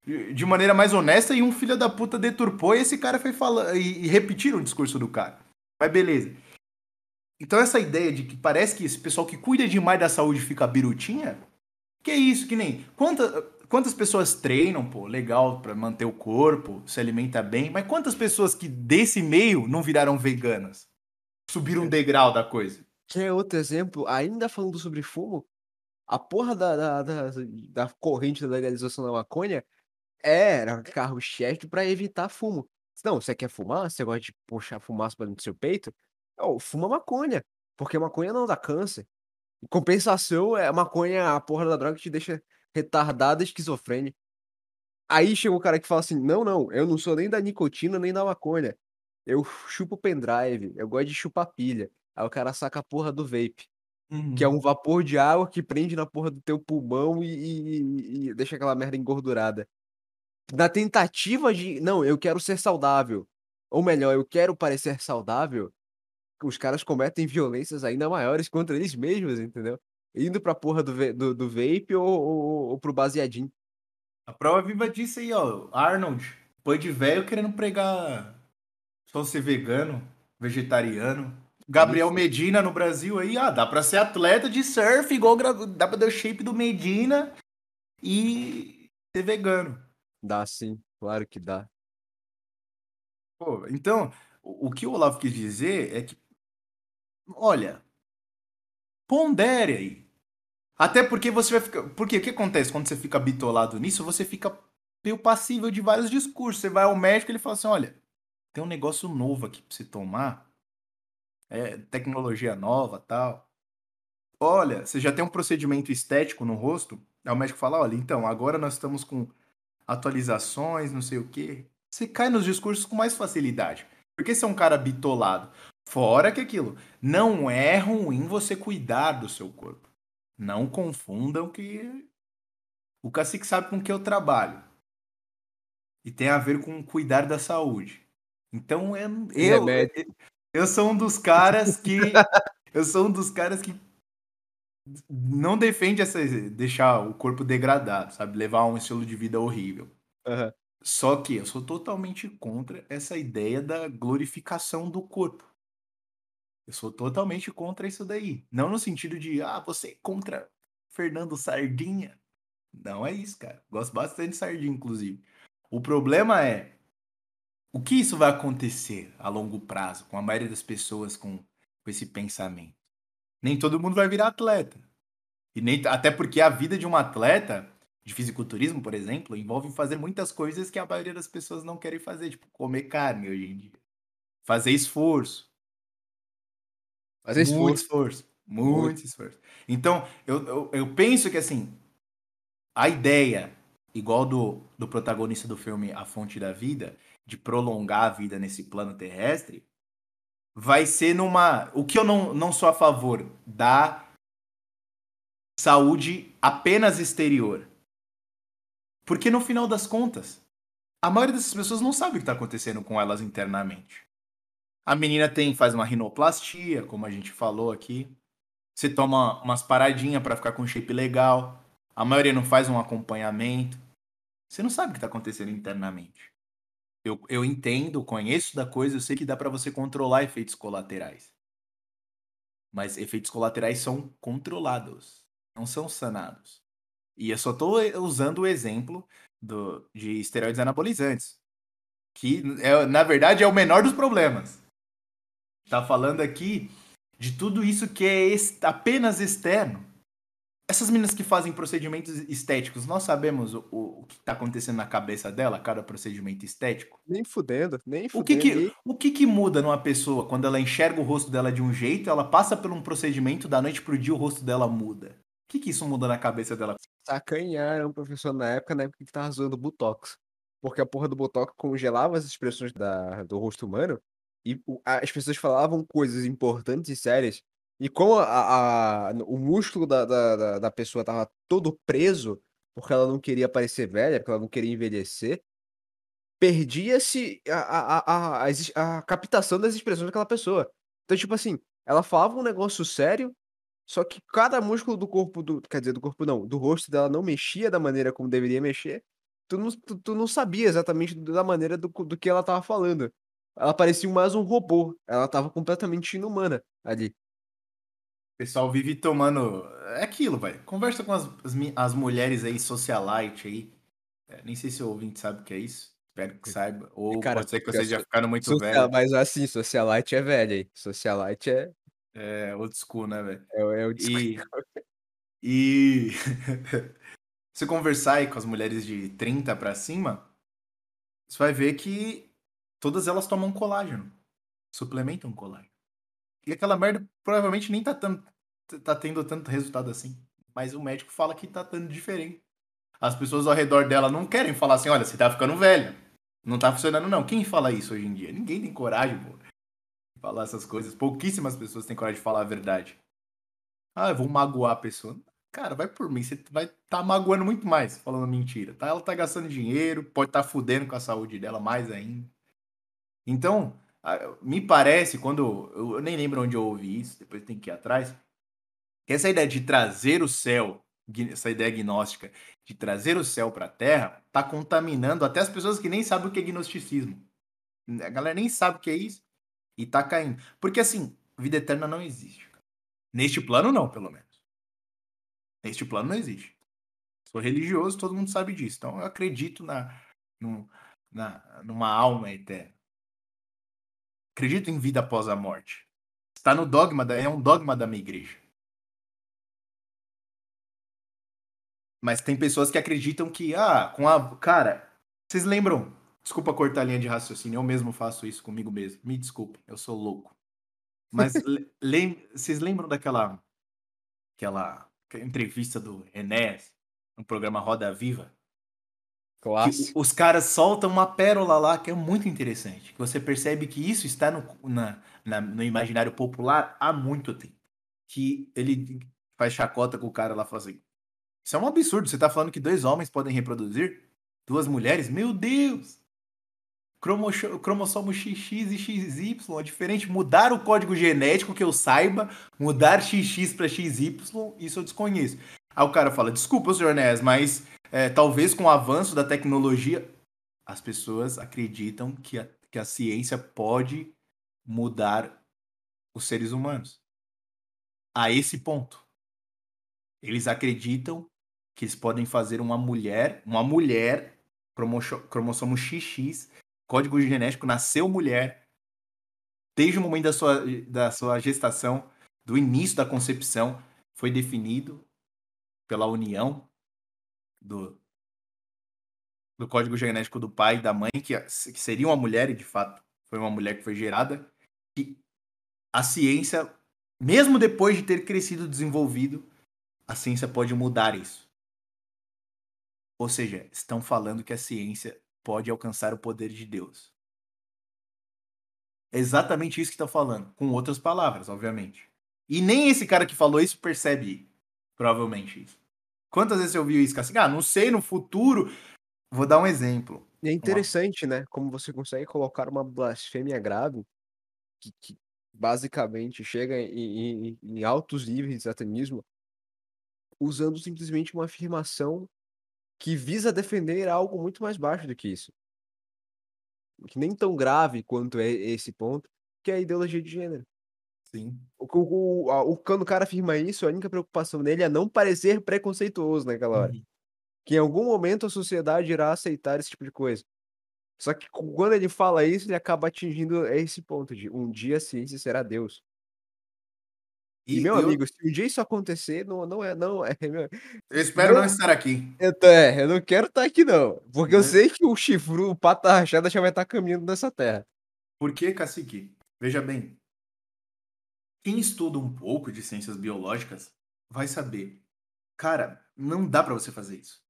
De maneira mais honesta, e um filho da puta deturpou, e esse cara foi falar e repetiram o discurso do cara. Mas beleza. Então essa ideia de que parece que esse pessoal que cuida demais da saúde fica birutinha, que é isso, que nem... Quanta, quantas pessoas treinam, pô, legal, pra manter o corpo, se alimenta bem, mas quantas pessoas que desse meio não viraram veganas? Subiram um degrau da coisa. Quer outro exemplo? Ainda falando sobre fumo, a porra da, da, da, da corrente da legalização da maconha era carro-chefe pra evitar fumo. Não, você quer fumar? Você gosta de puxar fumaça pra dentro do seu peito? Oh, fuma maconha, porque maconha não dá câncer. Em compensação, é a maconha, a porra da droga que te deixa retardada e esquizofrênica. Aí chegou o cara que fala assim, não, não, eu não sou nem da nicotina, nem da maconha. Eu chupo pendrive, eu gosto de chupar pilha. Aí o cara saca a porra do vape, uhum. que é um vapor de água que prende na porra do teu pulmão e, e, e deixa aquela merda engordurada. Na tentativa de, não, eu quero ser saudável, ou melhor, eu quero parecer saudável, os caras cometem violências ainda maiores contra eles mesmos, entendeu? Indo pra porra do, do, do vape ou, ou, ou pro baseadinho. A prova viva disso aí, ó. Arnold, pão de velho querendo pregar só ser vegano, vegetariano. Gabriel Medina no Brasil aí, ah, dá pra ser atleta de surf, igual dá pra dar o shape do Medina e ser vegano. Dá sim, claro que dá. Pô, então, o, o que o Olavo quis dizer é que olha, pondere aí. Até porque você vai ficar... Porque o que acontece quando você fica bitolado nisso? Você fica meio passível de vários discursos. Você vai ao médico e ele fala assim, olha, tem um negócio novo aqui pra você tomar. É tecnologia nova, tal. Olha, você já tem um procedimento estético no rosto. Aí o médico fala, olha, então, agora nós estamos com atualizações, não sei o quê. Você cai nos discursos com mais facilidade. Porque você é um cara bitolado. Fora que aquilo, não é ruim você cuidar do seu corpo. Não confundam que o Cacique sabe com que eu trabalho. E tem a ver com cuidar da saúde. Então eu, eu, eu sou um dos caras que eu sou um dos caras que não defende essa, deixar o corpo degradado, sabe? Levar um estilo de vida horrível. Uhum. Só que eu sou totalmente contra essa ideia da glorificação do corpo. Eu sou totalmente contra isso daí. Não no sentido de, ah, você é contra Fernando Sardinha. Não é isso, cara. Gosto bastante de Sardinha, inclusive. O problema é, o que isso vai acontecer a longo prazo com a maioria das pessoas com, com esse pensamento? Nem todo mundo vai virar atleta. E nem, até porque a vida de um atleta, de fisiculturismo, por exemplo, envolve fazer muitas coisas que a maioria das pessoas não querem fazer. Tipo, comer carne hoje em dia. Fazer esforço. Fazer esforço. Muito esforço. Muito, muito esforço. Então, eu, eu, eu penso que, assim, a ideia, igual do, do protagonista do filme A Fonte da Vida, de prolongar a vida nesse plano terrestre, vai ser numa... O que eu não, não sou a favor da saúde apenas exterior. Porque, no final das contas, a maioria dessas pessoas não sabe o que está acontecendo com elas internamente. A menina tem, faz uma rinoplastia, como a gente falou aqui. Você toma umas paradinhas pra ficar com shape legal. A maioria não faz um acompanhamento. Você não sabe o que tá acontecendo internamente. Eu, eu entendo, conheço da coisa, eu sei que dá pra você controlar efeitos colaterais. Mas efeitos colaterais são controlados, não são sanados. E eu só tô usando o exemplo do, de esteroides anabolizantes, que, é, na verdade, é o menor dos problemas. Tá falando aqui de tudo isso que é ex- apenas externo. Essas meninas que fazem procedimentos estéticos, nós sabemos o, o o que tá acontecendo na cabeça dela, cada procedimento estético? Nem fudendo, nem fudendo. O que que, o que que muda numa pessoa quando ela enxerga o rosto dela de um jeito, ela passa por um procedimento, da noite pro dia o rosto dela muda? O que que isso muda na cabeça dela? Sacanharam o professor na época, na época que tava zoando Botox. Porque a porra do Botox congelava as expressões da, do rosto humano e as pessoas falavam coisas importantes e sérias. E como a, a, o músculo da, da, da pessoa tava todo preso, porque ela não queria parecer velha, porque ela não queria envelhecer, perdia-se a, a, a, a, a captação das expressões daquela pessoa. Então, tipo assim, ela falava um negócio sério, só que cada músculo do corpo, do, quer dizer, do corpo não, do rosto dela não mexia da maneira como deveria mexer, tu não, tu, tu não sabia exatamente da maneira do, do que ela tava falando. Ela parecia mais um robô, ela tava completamente inumana ali. O pessoal vive tomando... É aquilo, velho. Conversa com as, as, as mulheres aí, socialite aí. É, nem sei se o ouvinte sabe o que é isso. Espero que saiba. Ou cara, pode ser que vocês já ficaram muito social, velho. Mas assim, socialite é velho aí. Socialite é... É old school, né, velho? É, é old school. E... e... você conversar aí com as mulheres de trinta pra cima, você vai ver que todas elas tomam colágeno. Suplementam colágeno. E aquela merda provavelmente nem tá, tanto, tá tendo tanto resultado assim. Mas o médico fala que tá tendo diferente. As pessoas ao redor dela não querem falar assim, olha, você tá ficando velha. Não tá funcionando, não. Quem fala isso hoje em dia? Ninguém tem coragem, pô, de falar essas coisas. Pouquíssimas pessoas têm coragem de falar a verdade. Ah, eu vou magoar a pessoa. Cara, vai por mim. Você vai tá magoando muito mais falando mentira. Tá? Ela tá gastando dinheiro, pode tá fudendo com a saúde dela mais ainda. Então... me parece, quando... eu nem lembro onde eu ouvi isso, depois tem que ir atrás. Essa ideia de trazer o céu, essa ideia gnóstica, de trazer o céu para a Terra, tá contaminando até as pessoas que nem sabem o que é gnosticismo. A galera nem sabe o que é isso e tá caindo. Porque, assim, vida eterna não existe. Cara. Neste plano, não, pelo menos. Neste plano, não existe. Sou religioso, todo mundo sabe disso. Então, eu acredito na, num, na, numa alma eterna. Acredito em vida após a morte. Está no dogma, da, é um dogma da minha igreja. Mas tem pessoas que acreditam que, ah, com a... cara, vocês lembram? Desculpa cortar a linha de raciocínio, eu mesmo faço isso comigo mesmo. Me desculpe, eu sou louco. Mas lem, vocês lembram daquela aquela entrevista do Enéas no programa Roda Viva? Que os caras soltam uma pérola lá que é muito interessante. Você percebe que isso está no, na, na, no imaginário popular há muito tempo. Que ele faz chacota com o cara lá e fala assim, isso é um absurdo, você tá falando que dois homens podem reproduzir? Duas mulheres? Meu Deus! Cromocho, cromossomo X X e X Y é diferente. Mudar o código genético que eu saiba, mudar X X para X Y, isso eu desconheço. Aí o cara fala, desculpa, senhor Nés, mas... É, talvez com o avanço da tecnologia, as pessoas acreditam que a, que a ciência pode mudar os seres humanos. A esse ponto. Eles acreditam que eles podem fazer uma mulher, uma mulher, cromossomo X X, código genético, nasceu mulher, desde o momento da sua, da sua gestação, do início da concepção, foi definido pela união Do, do código genético do pai e da mãe, que, que seria uma mulher, e de fato foi uma mulher que foi gerada, que a ciência, mesmo depois de ter crescido e desenvolvido, a ciência pode mudar isso. Ou seja, estão falando que a ciência pode alcançar o poder de Deus. É exatamente isso que estão falando, com outras palavras, obviamente. E nem esse cara que falou isso percebe, provavelmente, isso. Quantas vezes eu vi isso, Cacique? Ah, não sei, no futuro... Vou dar um exemplo. É interessante, né? Como você consegue colocar uma blasfêmia grave que, que basicamente chega em, em, em altos níveis de satanismo usando simplesmente uma afirmação que visa defender algo muito mais baixo do que isso. Que nem tão grave quanto é esse ponto, que é a ideologia de gênero. Sim. O, o, o, o, quando o cara afirma isso, a única preocupação dele é não parecer preconceituoso naquela hora. Uhum. Que em algum momento a sociedade irá aceitar esse tipo de coisa. Só que quando ele fala isso, ele acaba atingindo esse ponto de um dia a ciência será Deus. E, e meu eu... amigo, se um dia isso acontecer, não, não é, não é. Meu... Eu espero eu... não estar aqui. Eu, tô, é, eu não quero estar aqui, não. Porque é. eu sei que o chifru, o pata rachada, já vai estar caminhando nessa terra. Por que, Cacique? Veja bem. Quem estuda um pouco de ciências biológicas vai saber. Cara, não dá pra você fazer isso.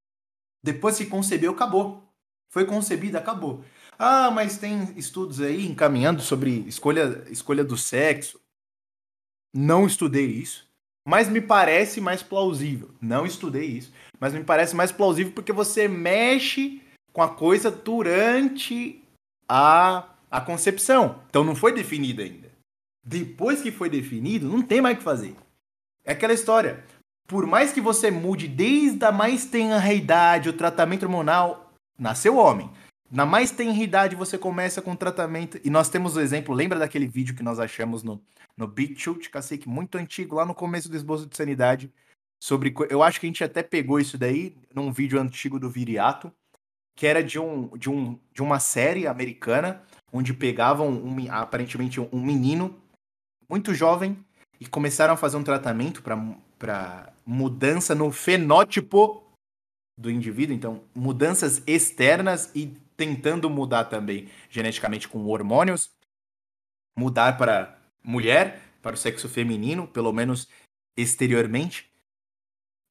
Depois que concebeu, acabou. Foi concebida, acabou. Ah, mas tem estudos aí encaminhando sobre escolha, escolha do sexo. Não estudei isso, mas me parece mais plausível. Não estudei isso, mas me parece mais plausível porque você mexe com a coisa durante a, a concepção. Então não foi definido ainda. Depois que foi definido, não tem mais o que fazer. É aquela história. Por mais que você mude desde a mais tenra idade, o tratamento hormonal, nasceu homem. Na mais tenra idade você começa com tratamento, e nós temos o exemplo, lembra daquele vídeo que nós achamos no, no BitChute, Cacique, muito antigo, lá no começo do Esboço de Sanidade, sobre, eu acho que a gente até pegou isso daí, num vídeo antigo do Viriato, que era de, um, de, um, de uma série americana, onde pegavam, um, aparentemente, um menino muito jovem, e começaram a fazer um tratamento para mudança no fenótipo do indivíduo, então, mudanças externas e tentando mudar também geneticamente com hormônios, mudar para mulher, para o sexo feminino, pelo menos exteriormente.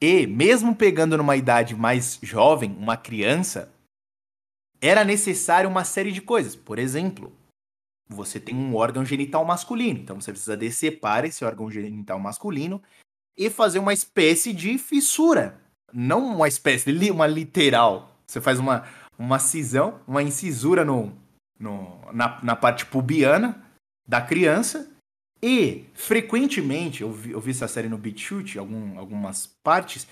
E mesmo pegando numa idade mais jovem, uma criança, era necessário uma série de coisas. Por exemplo, você tem um órgão genital masculino, então você precisa decepar esse órgão genital masculino e fazer uma espécie de fissura. Não uma espécie, uma literal. Você faz uma... uma cisão, uma incisura no, no, na, na parte pubiana da criança. E, frequentemente, eu vi, eu vi essa série no BitChute, algum, algumas partes,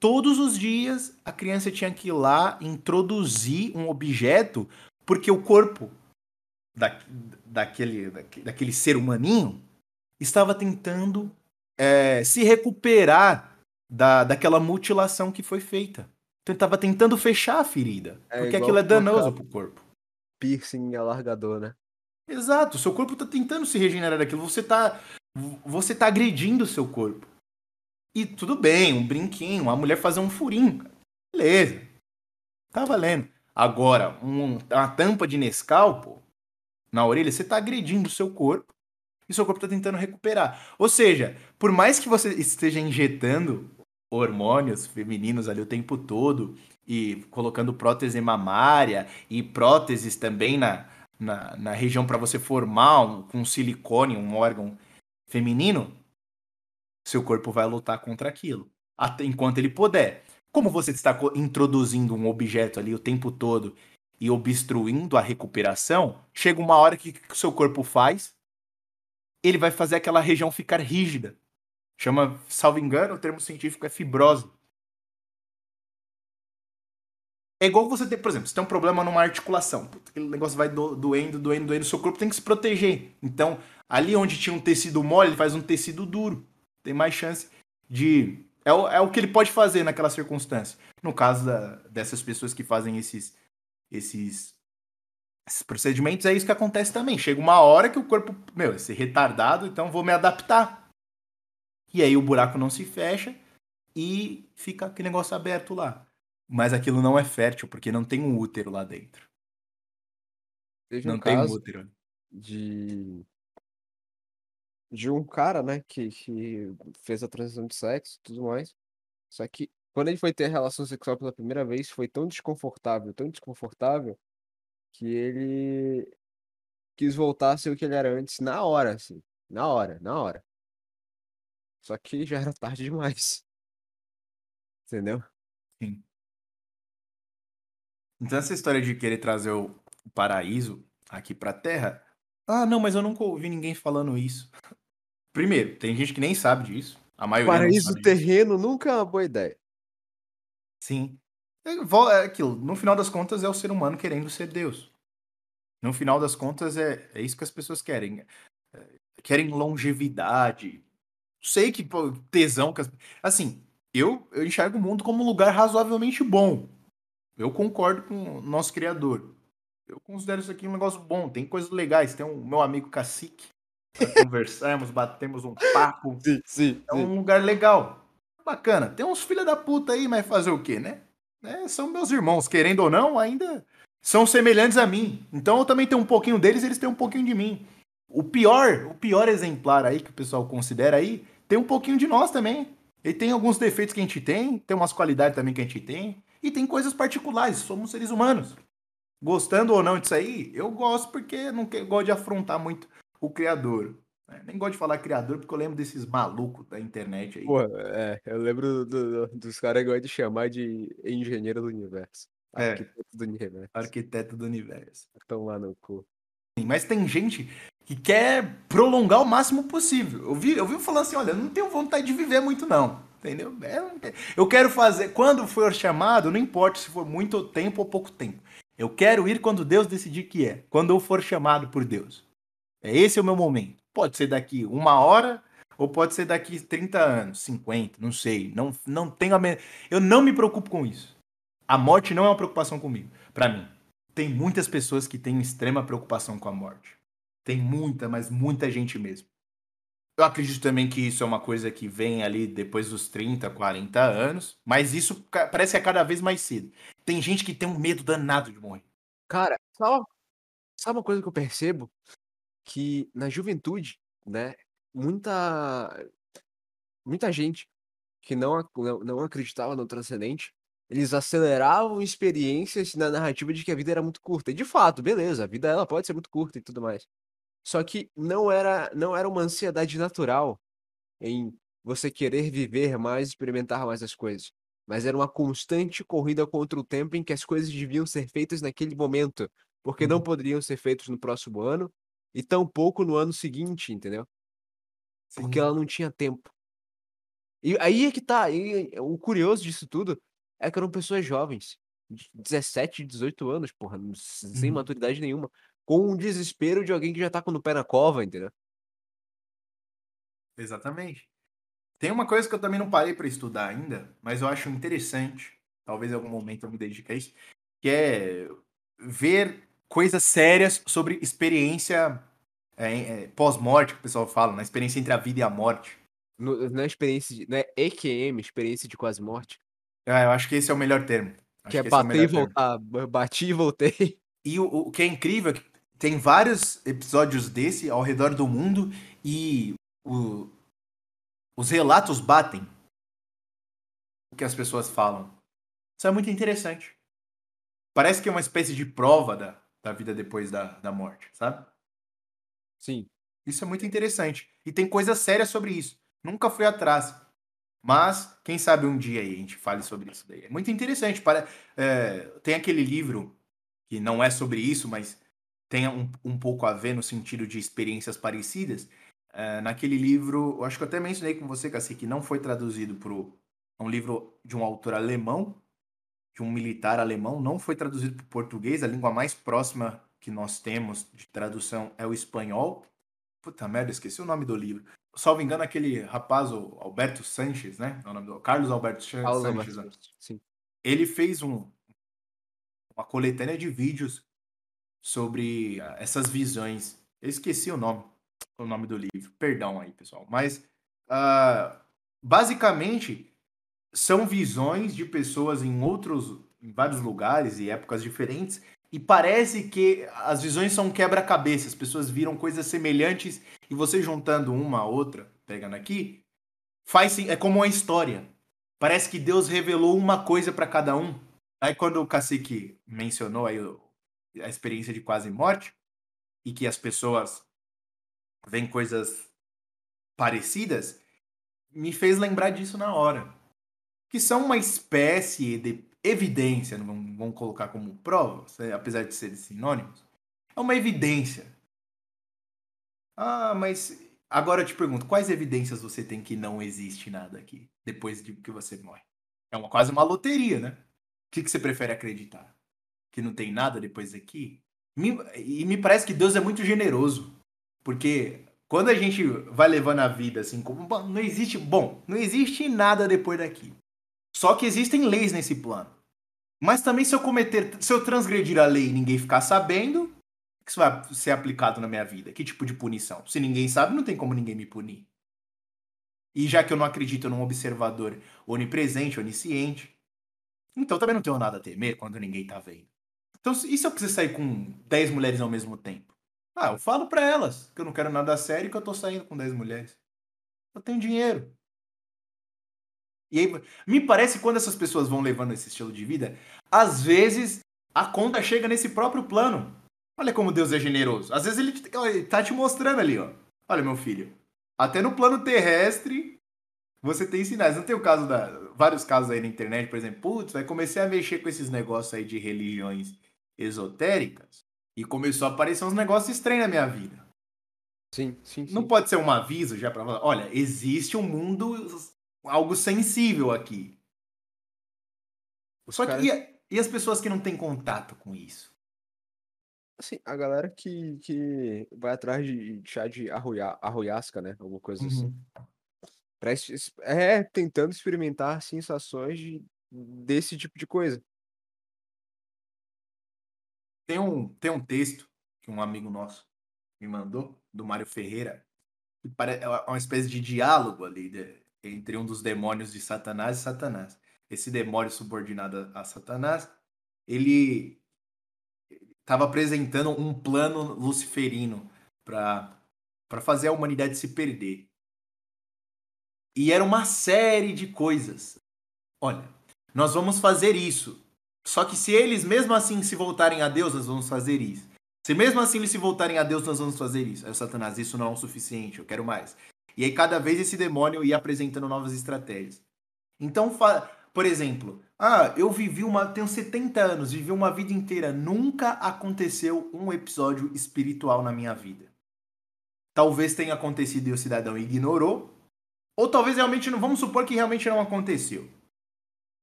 todos os dias a criança tinha que ir lá introduzir um objeto, porque o corpo da, daquele, daquele, daquele ser humaninho estava tentando é, se recuperar da, daquela mutilação que foi feita. Então ele tava tentando fechar a ferida. É, porque aquilo é danoso pro corpo. Piercing alargador, né? Exato. Seu corpo tá tentando se regenerar daquilo. Você tá, você tá agredindo o seu corpo. E tudo bem, um brinquinho. A mulher fazer um furinho. Beleza. Tá valendo. Agora, um, uma tampa de Nescau, pô, na orelha, você tá agredindo o seu corpo. E seu corpo tá tentando recuperar. Ou seja, por mais que você esteja injetando hormônios femininos ali o tempo todo e colocando prótese mamária e próteses também na, na, na região para você formar um, com silicone, um órgão feminino, seu corpo vai lutar contra aquilo até enquanto ele puder. Como você está introduzindo um objeto ali o tempo todo e obstruindo a recuperação, chega uma hora que o seu corpo faz, ele vai fazer aquela região ficar rígida. Chama, salvo engano, o termo científico é fibrose. É igual você ter, por exemplo, você tem um problema numa articulação. Puta, aquele negócio vai do, doendo, doendo, doendo. Seu corpo tem que se proteger. Então, ali onde tinha um tecido mole, ele faz um tecido duro. Tem mais chance de... É o, é o que ele pode fazer naquela circunstância. No caso da, dessas pessoas que fazem esses, esses, esses procedimentos, é isso que acontece também. Chega uma hora que o corpo... Meu, esse retardado, então vou me adaptar. E aí o buraco não se fecha e fica aquele negócio aberto lá. Mas aquilo não é fértil, porque não tem um útero lá dentro. Teve não um tem caso um útero. De... de um cara, né, que, que fez a transição de sexo e tudo mais. Só que quando ele foi ter a relação sexual pela primeira vez, foi tão desconfortável, tão desconfortável, que ele quis voltar a ser o que ele era antes na hora, assim. Na hora, na hora. Só que já era tarde demais. Entendeu? Sim. Então essa história de querer trazer o paraíso aqui pra Terra... Ah, não, mas eu nunca ouvi ninguém falando isso. Primeiro, tem gente que nem sabe disso. A maioria paraíso terreno disso. Nunca é uma boa ideia. Sim. É aquilo. No final das contas, é o ser humano querendo ser Deus. No final das contas, é, é isso que as pessoas querem. Querem longevidade... Sei que pô, tesão... Que as... Assim, eu, eu enxergo o mundo como um lugar razoavelmente bom. Eu concordo com o nosso criador. Eu considero isso aqui um negócio bom. Tem coisas legais. Tem o um, meu amigo Cacique. Conversamos, batemos um papo. Sim, sim, é um sim. lugar legal. Bacana. Tem uns filha da puta aí, mas fazer o quê, né? É, são meus irmãos, querendo ou não, ainda são semelhantes a mim. Então eu também tenho um pouquinho deles, eles têm um pouquinho de mim. O pior, o pior exemplar aí que o pessoal considera aí, tem um pouquinho de nós também. Ele tem alguns defeitos que a gente tem, tem umas qualidades também que a gente tem, e tem coisas particulares, somos seres humanos. Gostando ou não disso aí, eu gosto porque não gosto de afrontar muito o criador. Nem gosto de falar criador, porque eu lembro desses malucos da internet aí. Pô, é, eu lembro do, do, dos caras que gostam de chamar de engenheiro do universo. É, arquiteto do universo. Arquiteto do universo. Estão lá no cu. Sim, mas tem gente que quer prolongar o máximo possível. Eu vi, eu vi falar assim, olha, não tenho vontade de viver muito não, entendeu? Eu quero fazer, quando for chamado, não importa se for muito tempo ou pouco tempo. Eu quero ir quando Deus decidir que é, quando eu for chamado por Deus. É esse é o meu momento. Pode ser daqui uma hora, ou pode ser daqui trinta anos, cinquenta, não sei. Não, não tenho a me... Eu não me preocupo com isso. A morte não é uma preocupação comigo, pra mim. Tem muitas pessoas que têm extrema preocupação com a morte. Tem muita, mas muita gente mesmo. Eu acredito também que isso é uma coisa que vem ali depois dos trinta, quarenta anos, mas isso parece que é cada vez mais cedo. Tem gente que tem um medo danado de morrer. Cara, sabe, sabe uma coisa que eu percebo? Que na juventude, né, muita, muita gente que não, não acreditava no transcendente, eles aceleravam experiências na narrativa de que a vida era muito curta. E de fato, beleza, a vida ela pode ser muito curta e tudo mais. Só que não era, não era uma ansiedade natural em você querer viver mais, experimentar mais as coisas. Mas era uma constante corrida contra o tempo em que as coisas deviam ser feitas naquele momento, porque não poderiam ser feitas no próximo ano, e tampouco no ano seguinte, entendeu? Sim. Porque ela não tinha tempo. E aí é que tá. E o curioso disso tudo é que eram pessoas jovens, de dezessete, dezoito anos, porra, sem hum. maturidade nenhuma, com um desespero de alguém que já tá com o pé na cova, entendeu? Exatamente. Tem uma coisa que eu também não parei pra estudar ainda, mas eu acho interessante, talvez em algum momento eu me dedique a isso, que é ver coisas sérias sobre experiência é, é, pós-morte, que o pessoal fala, na né? experiência entre a vida e a morte. No, na experiência, de, né? E Q M, experiência de quase-morte. Ah, eu acho que esse é o melhor termo. Acho que é que bater é e voltar, termo. bati e voltei. E o, o que é incrível é que tem vários episódios desse ao redor do mundo e o, os relatos batem o que as pessoas falam. Isso é muito interessante. Parece que é uma espécie de prova da... da vida depois da, da morte, sabe? Sim. Isso é muito interessante. E tem coisa séria sobre isso. Nunca fui atrás. Mas, quem sabe um dia aí a gente fale sobre isso daí. É muito interessante. Para, é, tem aquele livro que não é sobre isso, mas tem um, um pouco a ver no sentido de experiências parecidas. É, naquele livro, eu acho que eu até mencionei com você, Cassi, que não foi traduzido pro... É um livro de um autor alemão, de um militar alemão, não foi traduzido para o português, a língua mais próxima que nós temos de tradução é o espanhol. Puta merda, esqueci o nome do livro. Salvo engano, aquele rapaz, o Alberto Sanches, né? É o nome do... Carlos Alberto Sanches. Carlos Sanches, Alberto. Sim. Ele fez um, uma coletânea de vídeos sobre essas visões. Eu esqueci o nome, o nome do livro. Perdão aí, pessoal. Mas, uh, basicamente... são visões de pessoas em outros, em vários lugares e épocas diferentes, e parece que as visões são quebra-cabeça, as pessoas viram coisas semelhantes, e você juntando uma a outra, pegando aqui, faz, é como uma história. Parece que Deus revelou uma coisa para cada um. Aí quando o Cacique mencionou aí a experiência de quase morte, e que as pessoas veem coisas parecidas, me fez lembrar disso na hora. Que são uma espécie de evidência, não vamos colocar como prova, apesar de serem sinônimos, é uma evidência. Ah, mas agora eu te pergunto, quais evidências você tem que não existe nada aqui, depois de que você morre? É uma, quase uma loteria, né? O que, que você prefere acreditar? Que não tem nada depois daqui? Me, e me parece que Deus é muito generoso, porque... quando a gente vai levando a vida assim, como não existe, bom, não existe nada depois daqui. Só que existem leis nesse plano. Mas também se eu cometer, se eu transgredir a lei e ninguém ficar sabendo, que isso vai ser aplicado na minha vida? Que tipo de punição? Se ninguém sabe, não tem como ninguém me punir. E já que eu não acredito num observador onipresente, onisciente, então também não tenho nada a temer quando ninguém tá vendo. Então, e se eu quiser sair com dez mulheres ao mesmo tempo? Ah, eu falo pra elas que eu não quero nada sério e que eu tô saindo com dez mulheres. Eu tenho dinheiro. E aí, me parece que quando essas pessoas vão levando esse estilo de vida, às vezes a conta chega nesse próprio plano. Olha como Deus é generoso. Às vezes ele, ele tá te mostrando ali, ó. Olha, meu filho, até no plano terrestre você tem sinais. Não tem o caso da... vários casos aí na internet, por exemplo. Putz, vai comecei a mexer com esses negócios aí de religiões esotéricas e começou a aparecer uns negócios estranhos na minha vida. Sim, sim, sim. Não pode ser um aviso já pra falar, olha, existe um mundo, algo sensível aqui. Os Só caras... que e, e as pessoas que não têm contato com isso? Assim, a galera que, que vai atrás de chá de ayahuasca, né? Alguma coisa uhum. assim. Pra, é, tentando experimentar sensações de, desse tipo de coisa. Tem um, tem um texto que um amigo nosso me mandou, do Mário Ferreira, que parece uma espécie de diálogo ali de, entre um dos demônios de Satanás e Satanás. Esse demônio subordinado a, a Satanás, ele estava apresentando um plano luciferino para para fazer a humanidade se perder. E era uma série de coisas. Olha, nós vamos fazer isso. Só que se eles, mesmo assim, se voltarem a Deus, nós vamos fazer isso. Se mesmo assim eles se voltarem a Deus, nós vamos fazer isso. Aí o Satanás, isso não é o suficiente, eu quero mais. E aí cada vez esse demônio ia apresentando novas estratégias. Então, fa... por exemplo... Ah, eu vivi uma... tenho setenta anos, vivi uma vida inteira. Nunca aconteceu um episódio espiritual na minha vida. Talvez tenha acontecido e o cidadão ignorou. Ou talvez realmente não... Vamos supor que realmente não aconteceu.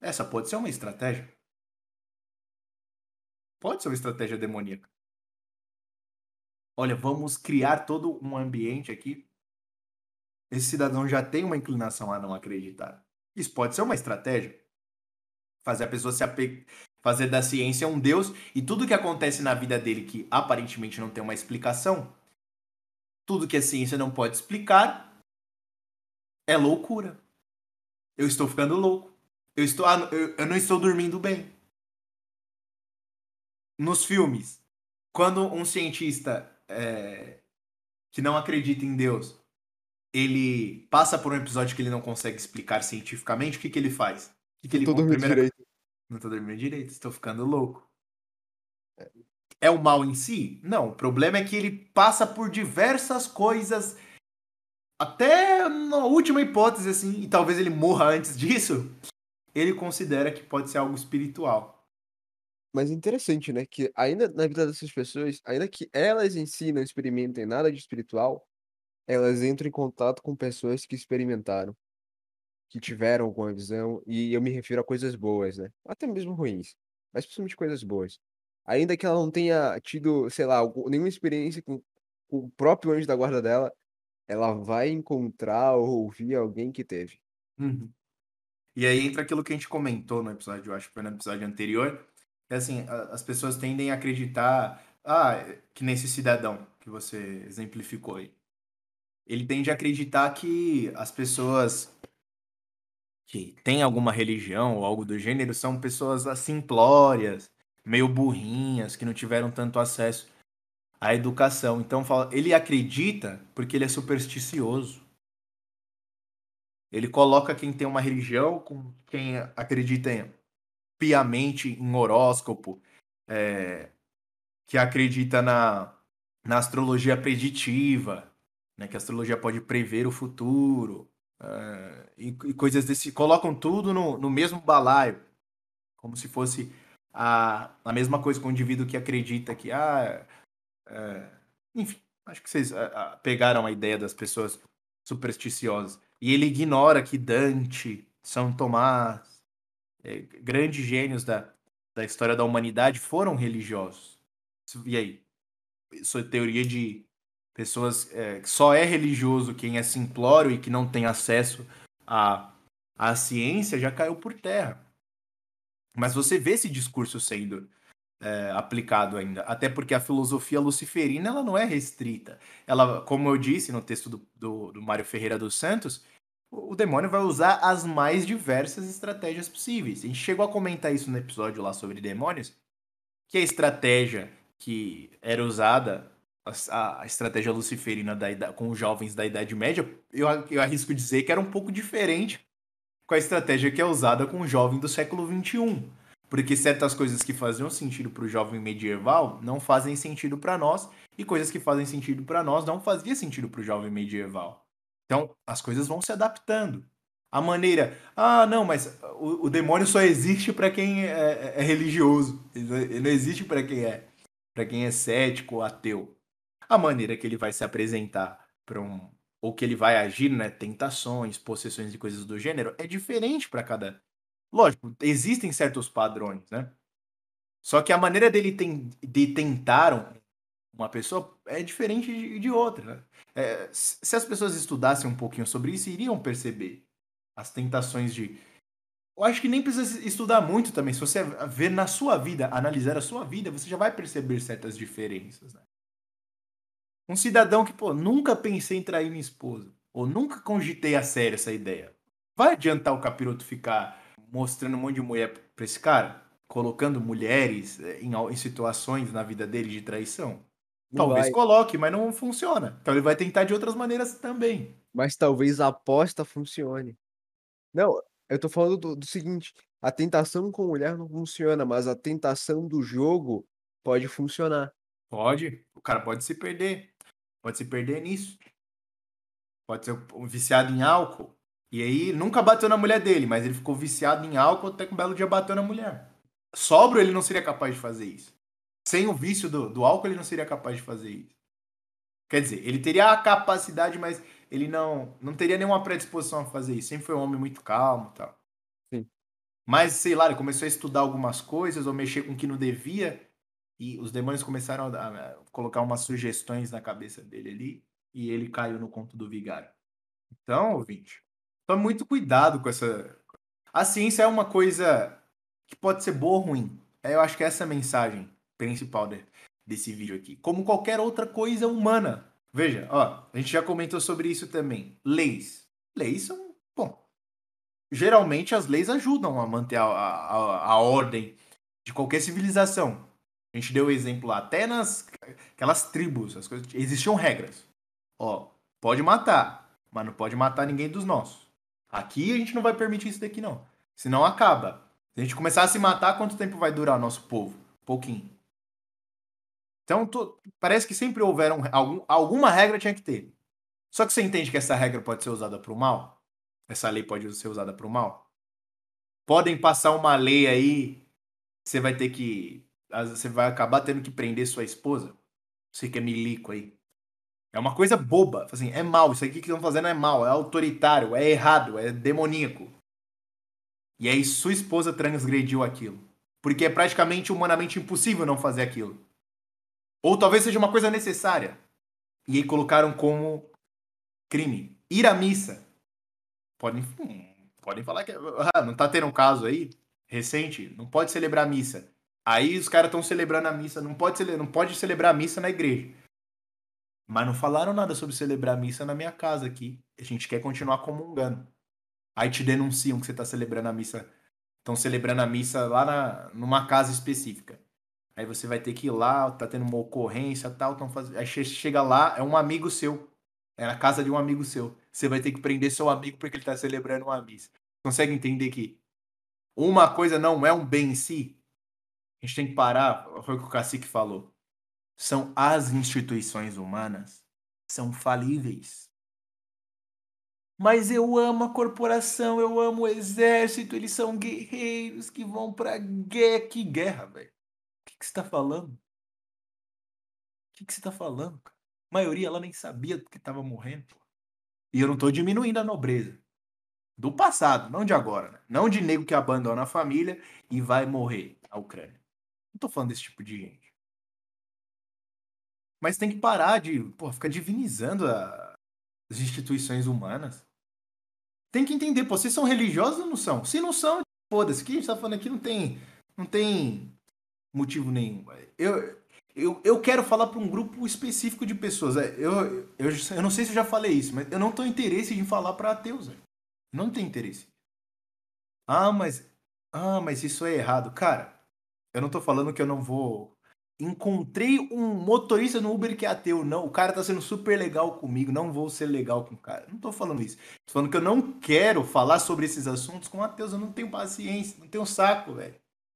Essa pode ser uma estratégia. Pode ser uma estratégia demoníaca. Olha, vamos criar todo um ambiente aqui. Esse cidadão já tem uma inclinação a não acreditar. Isso pode ser uma estratégia. Fazer a pessoa se ape... fazer da ciência um deus e tudo que acontece na vida dele que aparentemente não tem uma explicação, tudo que a ciência não pode explicar é loucura. Eu estou ficando louco. Eu, estou... ah, eu, eu não estou dormindo bem. Nos filmes, quando um cientista é... que não acredita em Deus, ele passa por um episódio que ele não consegue explicar cientificamente, o que, que ele faz? Que que ele... Não tô dormindo primeira... direito. Não tô dormindo direito, estou ficando louco. É. É o mal em si? Não, o problema é que ele passa por diversas coisas, até na última hipótese, assim, e talvez ele morra antes disso, ele considera que pode ser algo espiritual. Mas interessante, né, que ainda na vida dessas pessoas, ainda que elas em si não experimentem nada de espiritual, elas entram em contato com pessoas que experimentaram, que tiveram alguma visão, e eu me refiro a coisas boas, né? Até mesmo ruins, mas principalmente coisas boas. Ainda que ela não tenha tido, sei lá, nenhuma experiência com o próprio anjo da guarda dela, ela vai encontrar ou ouvir alguém que teve. Uhum. E aí entra aquilo que a gente comentou no episódio, eu acho que foi no episódio anterior, é assim, as pessoas tendem a acreditar, ah, que nem esse cidadão que você exemplificou aí. Ele tende a acreditar que as pessoas que tem alguma religião ou algo do gênero são pessoas simplórias, meio burrinhas, que não tiveram tanto acesso à educação. Então ele acredita porque ele é supersticioso. Ele coloca quem tem uma religião com quem acredita piamente em horóscopo, é, que acredita na, na astrologia preditiva, né, que a astrologia pode prever o futuro. Uh, e, e coisas desse, colocam tudo no, no mesmo balaio, como se fosse a, a mesma coisa com o indivíduo que acredita que ah, uh, enfim, acho que vocês uh, uh, pegaram a ideia das pessoas supersticiosas, e ele ignora que Dante, São Tomás, eh, grandes gênios da, da história da humanidade foram religiosos. E aí? Isso é teoria de pessoas, é, só é religioso quem é simplório e que não tem acesso à, à ciência, já caiu por terra. Mas você vê esse discurso sendo é, aplicado ainda. Até porque a filosofia luciferina ela não é restrita. Ela, como eu disse no texto do, do, do Mário Ferreira dos Santos, o, o demônio vai usar as mais diversas estratégias possíveis. A gente chegou a comentar isso no episódio lá sobre demônios, que a estratégia que era usada, a, a estratégia luciferina da idade, com os jovens da Idade Média, eu, eu arrisco dizer que era um pouco diferente com a estratégia que é usada com o jovem do século vinte e um. Porque certas coisas que faziam sentido para o jovem medieval não fazem sentido para nós, e coisas que fazem sentido para nós não faziam sentido para o jovem medieval. Então, as coisas vão se adaptando. A maneira... Ah, não, mas o, o demônio só existe para quem é, é religioso. Ele não existe para quem é, para quem é cético ou ateu. A maneira que ele vai se apresentar para um... ou que ele vai agir, né, tentações, possessões e coisas do gênero, é diferente para cada... Lógico, existem certos padrões, né? Só que a maneira dele ten... de tentar uma pessoa é diferente de outra, né? É, se as pessoas estudassem um pouquinho sobre isso, iriam perceber as tentações de... Eu acho que nem precisa estudar muito também. Se você ver na sua vida, analisar a sua vida, você já vai perceber certas diferenças, né? Um cidadão que, pô, nunca pensei em trair minha esposa, ou nunca cogitei a sério essa ideia. Vai adiantar o capiroto ficar... mostrando um monte de mulher pra esse cara, colocando mulheres em, em situações na vida dele de traição? Não talvez vai. Coloque, mas não funciona. Então ele vai tentar de outras maneiras também. Mas talvez a aposta funcione. Não, eu tô falando do, do seguinte, a tentação com mulher não funciona, mas a tentação do jogo pode funcionar. Pode, o cara pode se perder. Pode se perder nisso. Pode ser um viciado em álcool. E aí, nunca bateu na mulher dele, mas ele ficou viciado em álcool até que um belo dia bateu na mulher. Sóbrio, ele não seria capaz de fazer isso. Sem o vício do, do álcool, ele não seria capaz de fazer isso. Quer dizer, ele teria a capacidade, mas ele não, não teria nenhuma predisposição a fazer isso. Sempre foi um homem muito calmo e tal. Sim. Mas, sei lá, ele começou a estudar algumas coisas ou mexer com o que não devia. E os demônios começaram a, a, a colocar umas sugestões na cabeça dele ali. E ele caiu no conto do vigário. Então, ouvinte... Tome muito cuidado com essa... A ciência é uma coisa que pode ser boa ou ruim. Eu acho que essa é a mensagem principal de, desse vídeo aqui. Como qualquer outra coisa humana. Veja, ó, a gente já comentou sobre isso também. Leis. Leis são... Bom, geralmente as leis ajudam a manter a, a, a ordem de qualquer civilização. A gente deu o exemplo lá. Até nas aquelas tribos, as coisas, existiam regras. Ó, pode matar, mas não pode matar ninguém dos nossos. Aqui a gente não vai permitir isso daqui, não. Senão acaba. Se a gente começar a se matar, quanto tempo vai durar o nosso povo? Pouquinho. Então, tô... parece que sempre houveram... Algum... Alguma regra tinha que ter. Só que você entende que essa regra pode ser usada para o mal? Essa lei pode ser usada para o mal? Podem passar uma lei aí... Você vai ter que... Você vai acabar tendo que prender sua esposa? Você que é milico aí. É uma coisa boba, assim, é mal, isso aqui que estão fazendo é mal, é autoritário, é errado, é demoníaco. E aí sua esposa transgrediu aquilo. Porque é praticamente humanamente impossível não fazer aquilo. Ou talvez seja uma coisa necessária. E aí colocaram como crime. Ir à missa. Podem, hum, podem falar que ah, não tá tendo um caso aí, recente, não pode celebrar a missa. Aí os caras estão celebrando a missa, não pode, cele- não pode celebrar a missa na igreja. Mas não falaram nada sobre celebrar a missa na minha casa aqui. A gente quer continuar comungando. Aí te denunciam que você está celebrando a missa. Estão celebrando a missa lá na, numa casa específica. Aí você vai ter que ir lá, tá tendo uma ocorrência e tal. Tão faz... Aí você chega lá, é um amigo seu. É na casa de um amigo seu. Você vai ter que prender seu amigo porque ele está celebrando uma missa. Consegue entender que uma coisa não é um bem em si? A gente tem que parar. Foi o que o Cacique falou. São as instituições humanas, são falíveis. Mas eu amo a corporação, eu amo o exército, eles são guerreiros que vão pra guerra. Que guerra, velho? O que, que você tá falando? O que, que você tá falando, cara? A maioria ela nem sabia que tava morrendo, pô. E eu não tô diminuindo a nobreza. Do passado, não de agora, né? Não de nego que abandona a família e vai morrer na Ucrânia. Não tô falando desse tipo de gente. Mas tem que parar de pô, ficar divinizando a, as instituições humanas. Tem que entender, pô, vocês são religiosos ou não são? Se não são, foda-se. O que a gente tá falando aqui não tem, não tem motivo nenhum. Eu, eu, eu quero falar para um grupo específico de pessoas. Eu, eu, eu não sei se eu já falei isso, mas eu não tenho interesse em falar para ateus. Não tenho interesse. Ah, mas... Ah, mas isso é errado. Cara, eu não tô falando que eu não vou... Encontrei um motorista no Uber que é ateu. Não, o cara tá sendo super legal comigo. Não vou ser legal com o cara. Não tô falando isso. Tô falando que eu não quero falar sobre esses assuntos com ateus. Eu não tenho paciência, não tenho saco, velho.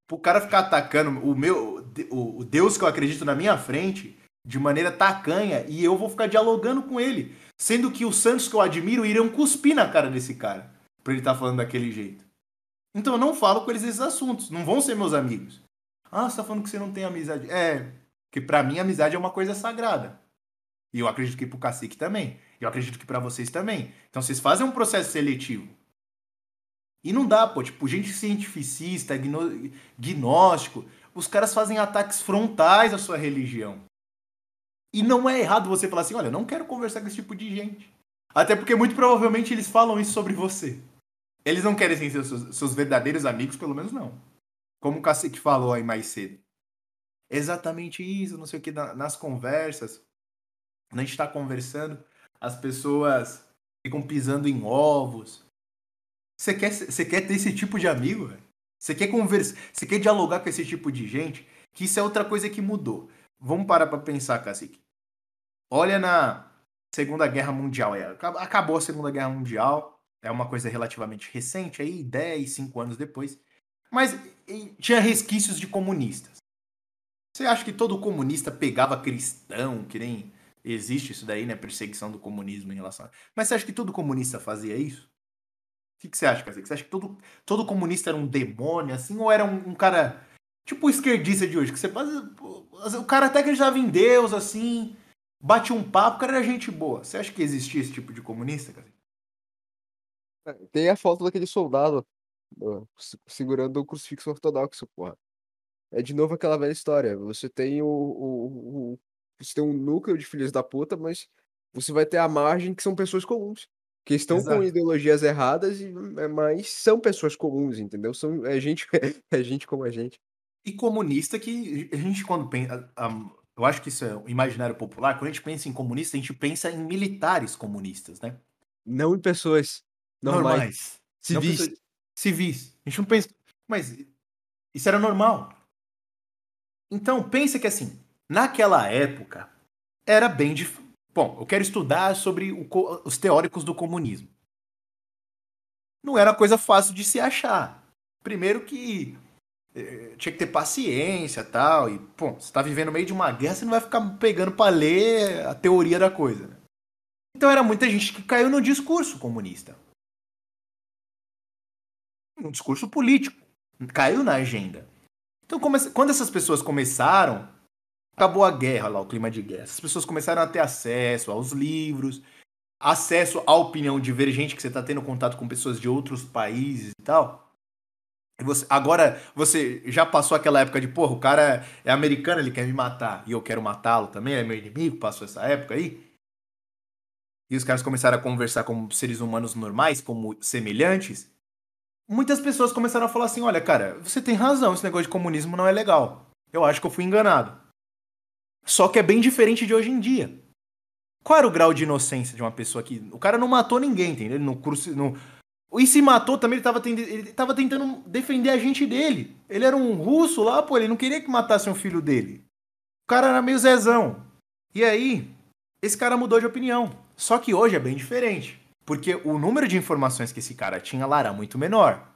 Pro cara ficar atacando o meu, o Deus que eu acredito na minha frente de maneira tacanha e eu vou ficar dialogando com ele. Sendo que os santos que eu admiro iriam cuspir na cara desse cara pra ele tá falando daquele jeito. Então eu não falo com eles esses assuntos. Não vão ser meus amigos. Ah, você tá falando que você não tem amizade. É, que pra mim amizade é uma coisa sagrada. E eu acredito que pro Cacique também. Eu acredito que pra vocês também. Então vocês fazem um processo seletivo. E não dá, pô. Tipo, gente cientificista, gno... gnóstico. Os caras fazem ataques frontais à sua religião. E não é errado você falar assim, olha, eu não quero conversar com esse tipo de gente. Até porque muito provavelmente eles falam isso sobre você. Eles não querem ser seus, seus verdadeiros amigos, pelo menos não. Como o Cacique falou aí mais cedo. Exatamente isso, não sei o que, nas conversas, quando a gente tá conversando, as pessoas ficam pisando em ovos. Você quer, você quer ter esse tipo de amigo, velho? Você quer conversar, você quer dialogar com esse tipo de gente? Que isso é outra coisa que mudou. Vamos parar pra pensar, Cacique. Olha na Segunda Guerra Mundial. Acabou a Segunda Guerra Mundial, é uma coisa relativamente recente, aí dez, cinco anos depois. Mas tinha resquícios de comunistas. Você acha que todo comunista pegava cristão, que nem existe isso daí, né? Perseguição do comunismo em relação a... Mas você acha que todo comunista fazia isso? O que, que você acha, Cacique? Você acha que todo, todo comunista era um demônio, assim? Ou era um, um cara, tipo o esquerdista de hoje, que você faz... O cara até acreditava em Deus, assim, bate um papo, o cara era gente boa. Você acha que existia esse tipo de comunista, Cacique? Tem a foto daquele soldado segurando o crucifixo ortodoxo, porra. É de novo aquela velha história. Você tem o, o, o você tem um núcleo de filhos da puta, mas você vai ter a margem que são pessoas comuns, que estão Exato. Com ideologias erradas, mas são pessoas comuns, entendeu? São, é, gente, é gente como a gente. E comunista que a gente quando pensa... Eu acho que isso é um imaginário popular. Quando a gente pensa em comunista, a gente pensa em militares comunistas, né? Não em pessoas normais. normais. Civis. Não pessoas... civis. A gente não pensa... Mas isso era normal. Então, pensa que assim, naquela época, era bem difícil. Bom, eu quero estudar sobre o co... os teóricos do comunismo. Não era coisa fácil de se achar. Primeiro que eh, tinha que ter paciência e tal. E, bom, você tá vivendo no meio de uma guerra, você não vai ficar pegando pra ler a teoria da coisa. Né? Então era muita gente que caiu no discurso comunista. Um discurso político. Caiu na agenda. Então, come... quando essas pessoas começaram, acabou a guerra lá, o clima de guerra. As pessoas começaram a ter acesso aos livros, acesso à opinião divergente, que você está tendo contato com pessoas de outros países e tal. E você... Agora, você já passou aquela época de, porra, o cara é americano, ele quer me matar, e eu quero matá-lo também, é meu inimigo, passou essa época aí. E os caras começaram a conversar como seres humanos normais, como semelhantes. Muitas pessoas começaram a falar assim, olha, cara, você tem razão, esse negócio de comunismo não é legal. Eu acho que eu fui enganado. Só que é bem diferente de hoje em dia. Qual era o grau de inocência de uma pessoa que... O cara não matou ninguém, entendeu? Ele não curso, não... E se matou também, ele tava, tende... ele tava tentando defender a gente dele. Ele era um russo lá, pô, ele não queria que matassem um filho dele. O cara era meio zezão. E aí, esse cara mudou de opinião. Só que hoje é bem diferente. Porque o número de informações que esse cara tinha lá era muito menor.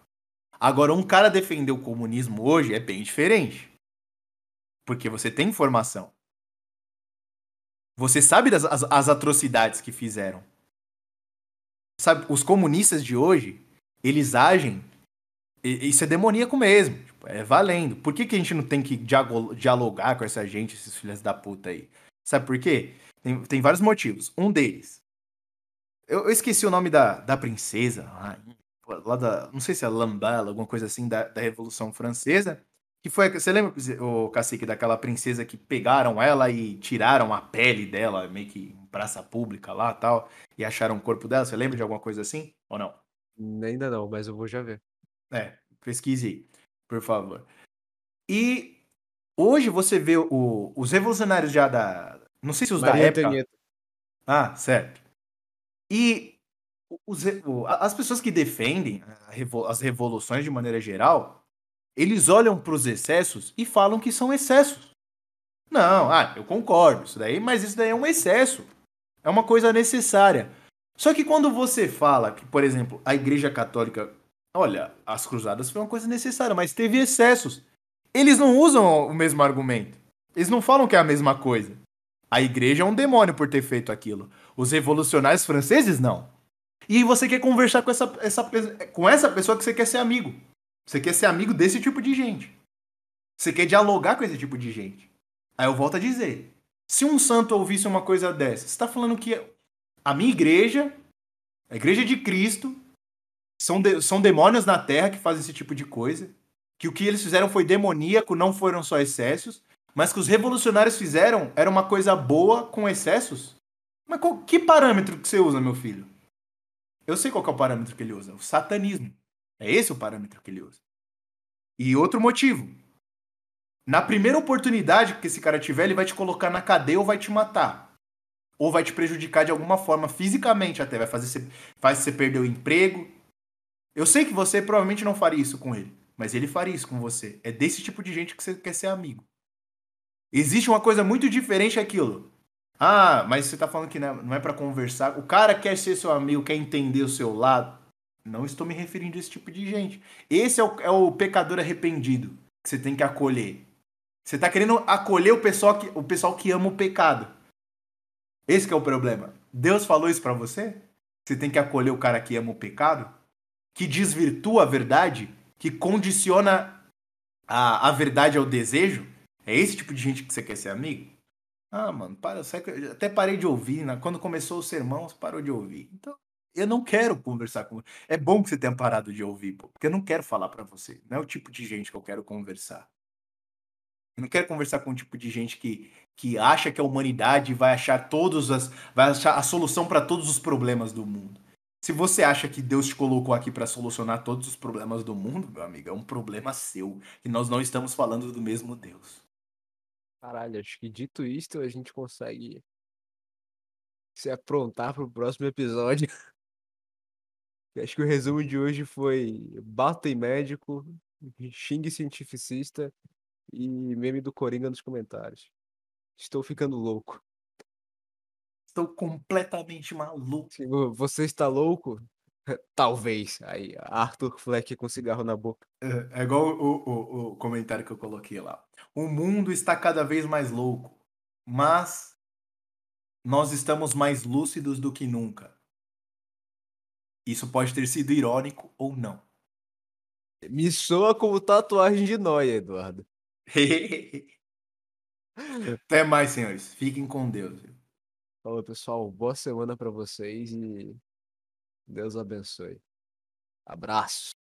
Agora, um cara defender o comunismo hoje é bem diferente. Porque você tem informação. Você sabe das as, as atrocidades que fizeram. Sabe, os comunistas de hoje, eles agem... E, isso é demoníaco mesmo. Tipo, é valendo. Por que, que a gente não tem que dialogar com essa gente, esses filhos da puta aí? Sabe por quê? Tem, tem vários motivos. Um deles... Eu esqueci o nome da, da princesa, lá da, não sei se é Lambala, alguma coisa assim, da, da Revolução Francesa, que foi, você lembra, o Cacique, daquela princesa que pegaram ela e tiraram a pele dela, meio que em praça pública lá e tal, e acharam o corpo dela, você lembra de alguma coisa assim, ou não? Ainda não, mas eu vou já ver. É, pesquise aí, por favor. E Hoje você vê o, os revolucionários já da... Não sei se os Maria da época... Antonieta. Ah, certo. E os, as pessoas que defendem as revoluções de maneira geral, eles olham para os excessos e falam que são excessos. Não, ah, eu concordo, isso daí, mas isso daí é um excesso. É uma coisa necessária. Só que quando você fala que, por exemplo, a Igreja Católica... Olha, as cruzadas foi uma coisa necessária, mas teve excessos. Eles não usam o mesmo argumento. Eles não falam que é a mesma coisa. A igreja é um demônio por ter feito aquilo. Os revolucionários franceses, não. E você quer conversar com essa, essa, com essa pessoa que você quer ser amigo. Você quer ser amigo desse tipo de gente. Você quer dialogar com esse tipo de gente. Aí eu volto a dizer. Se um santo ouvisse uma coisa dessa, você está falando que a minha igreja, a igreja de Cristo, são, de, são demônios na terra que fazem esse tipo de coisa. Que o que eles fizeram foi demoníaco, não foram só excessos, mas que os revolucionários fizeram era uma coisa boa com excessos? Mas qual, que parâmetro que você usa, meu filho? Eu sei qual que é o parâmetro que ele usa, o satanismo. É esse o parâmetro que ele usa. E outro motivo. Na primeira oportunidade que esse cara tiver, ele vai te colocar na cadeia ou vai te matar. Ou vai te prejudicar de alguma forma, fisicamente até, vai fazer você, faz você perder o emprego. Eu sei que você provavelmente não faria isso com ele. Mas ele faria isso com você. É desse tipo de gente que você quer ser amigo. Existe uma coisa muito diferente daquilo. Ah, mas você tá falando que não é pra conversar. O cara quer ser seu amigo, quer entender o seu lado. Não estou me referindo a esse tipo de gente. Esse é o, é o pecador arrependido que você tem que acolher. Você tá querendo acolher o pessoal que, o pessoal que ama o pecado. Esse que é o problema. Deus falou isso pra você? Você tem que acolher o cara que ama o pecado? Que desvirtua a verdade? Que condiciona a, a verdade ao desejo? É esse tipo de gente que você quer ser amigo? Ah, mano, para, eu até parei de ouvir, né? Quando começou o sermão, você parou de ouvir. Então, eu não quero conversar com você. É bom que você tenha parado de ouvir, pô, porque eu não quero falar pra você. Não é o tipo de gente que eu quero conversar. Eu não quero conversar com o tipo de gente que, que acha que a humanidade vai achar, todos as, vai achar a solução pra todos os problemas do mundo. Se você acha que Deus te colocou aqui para solucionar todos os problemas do mundo, meu amigo, é um problema seu. E nós não estamos falando do mesmo Deus. Caralho, acho que dito isto, a gente consegue se aprontar pro próximo episódio. Acho que o resumo de hoje foi bata em médico, xingue cientificista e meme do Coringa nos comentários. Estou ficando louco. Estou completamente maluco. Você está louco? Talvez. Aí, Arthur Fleck com cigarro na boca. É, é igual o, o, o comentário que eu coloquei lá. O mundo está cada vez mais louco, mas nós estamos mais lúcidos do que nunca. Isso pode ter sido irônico ou não. Me soa como tatuagem de nóia, Eduardo. Até mais, senhores. Fiquem com Deus. Falou, pessoal. Boa semana pra vocês e Deus abençoe. Abraço.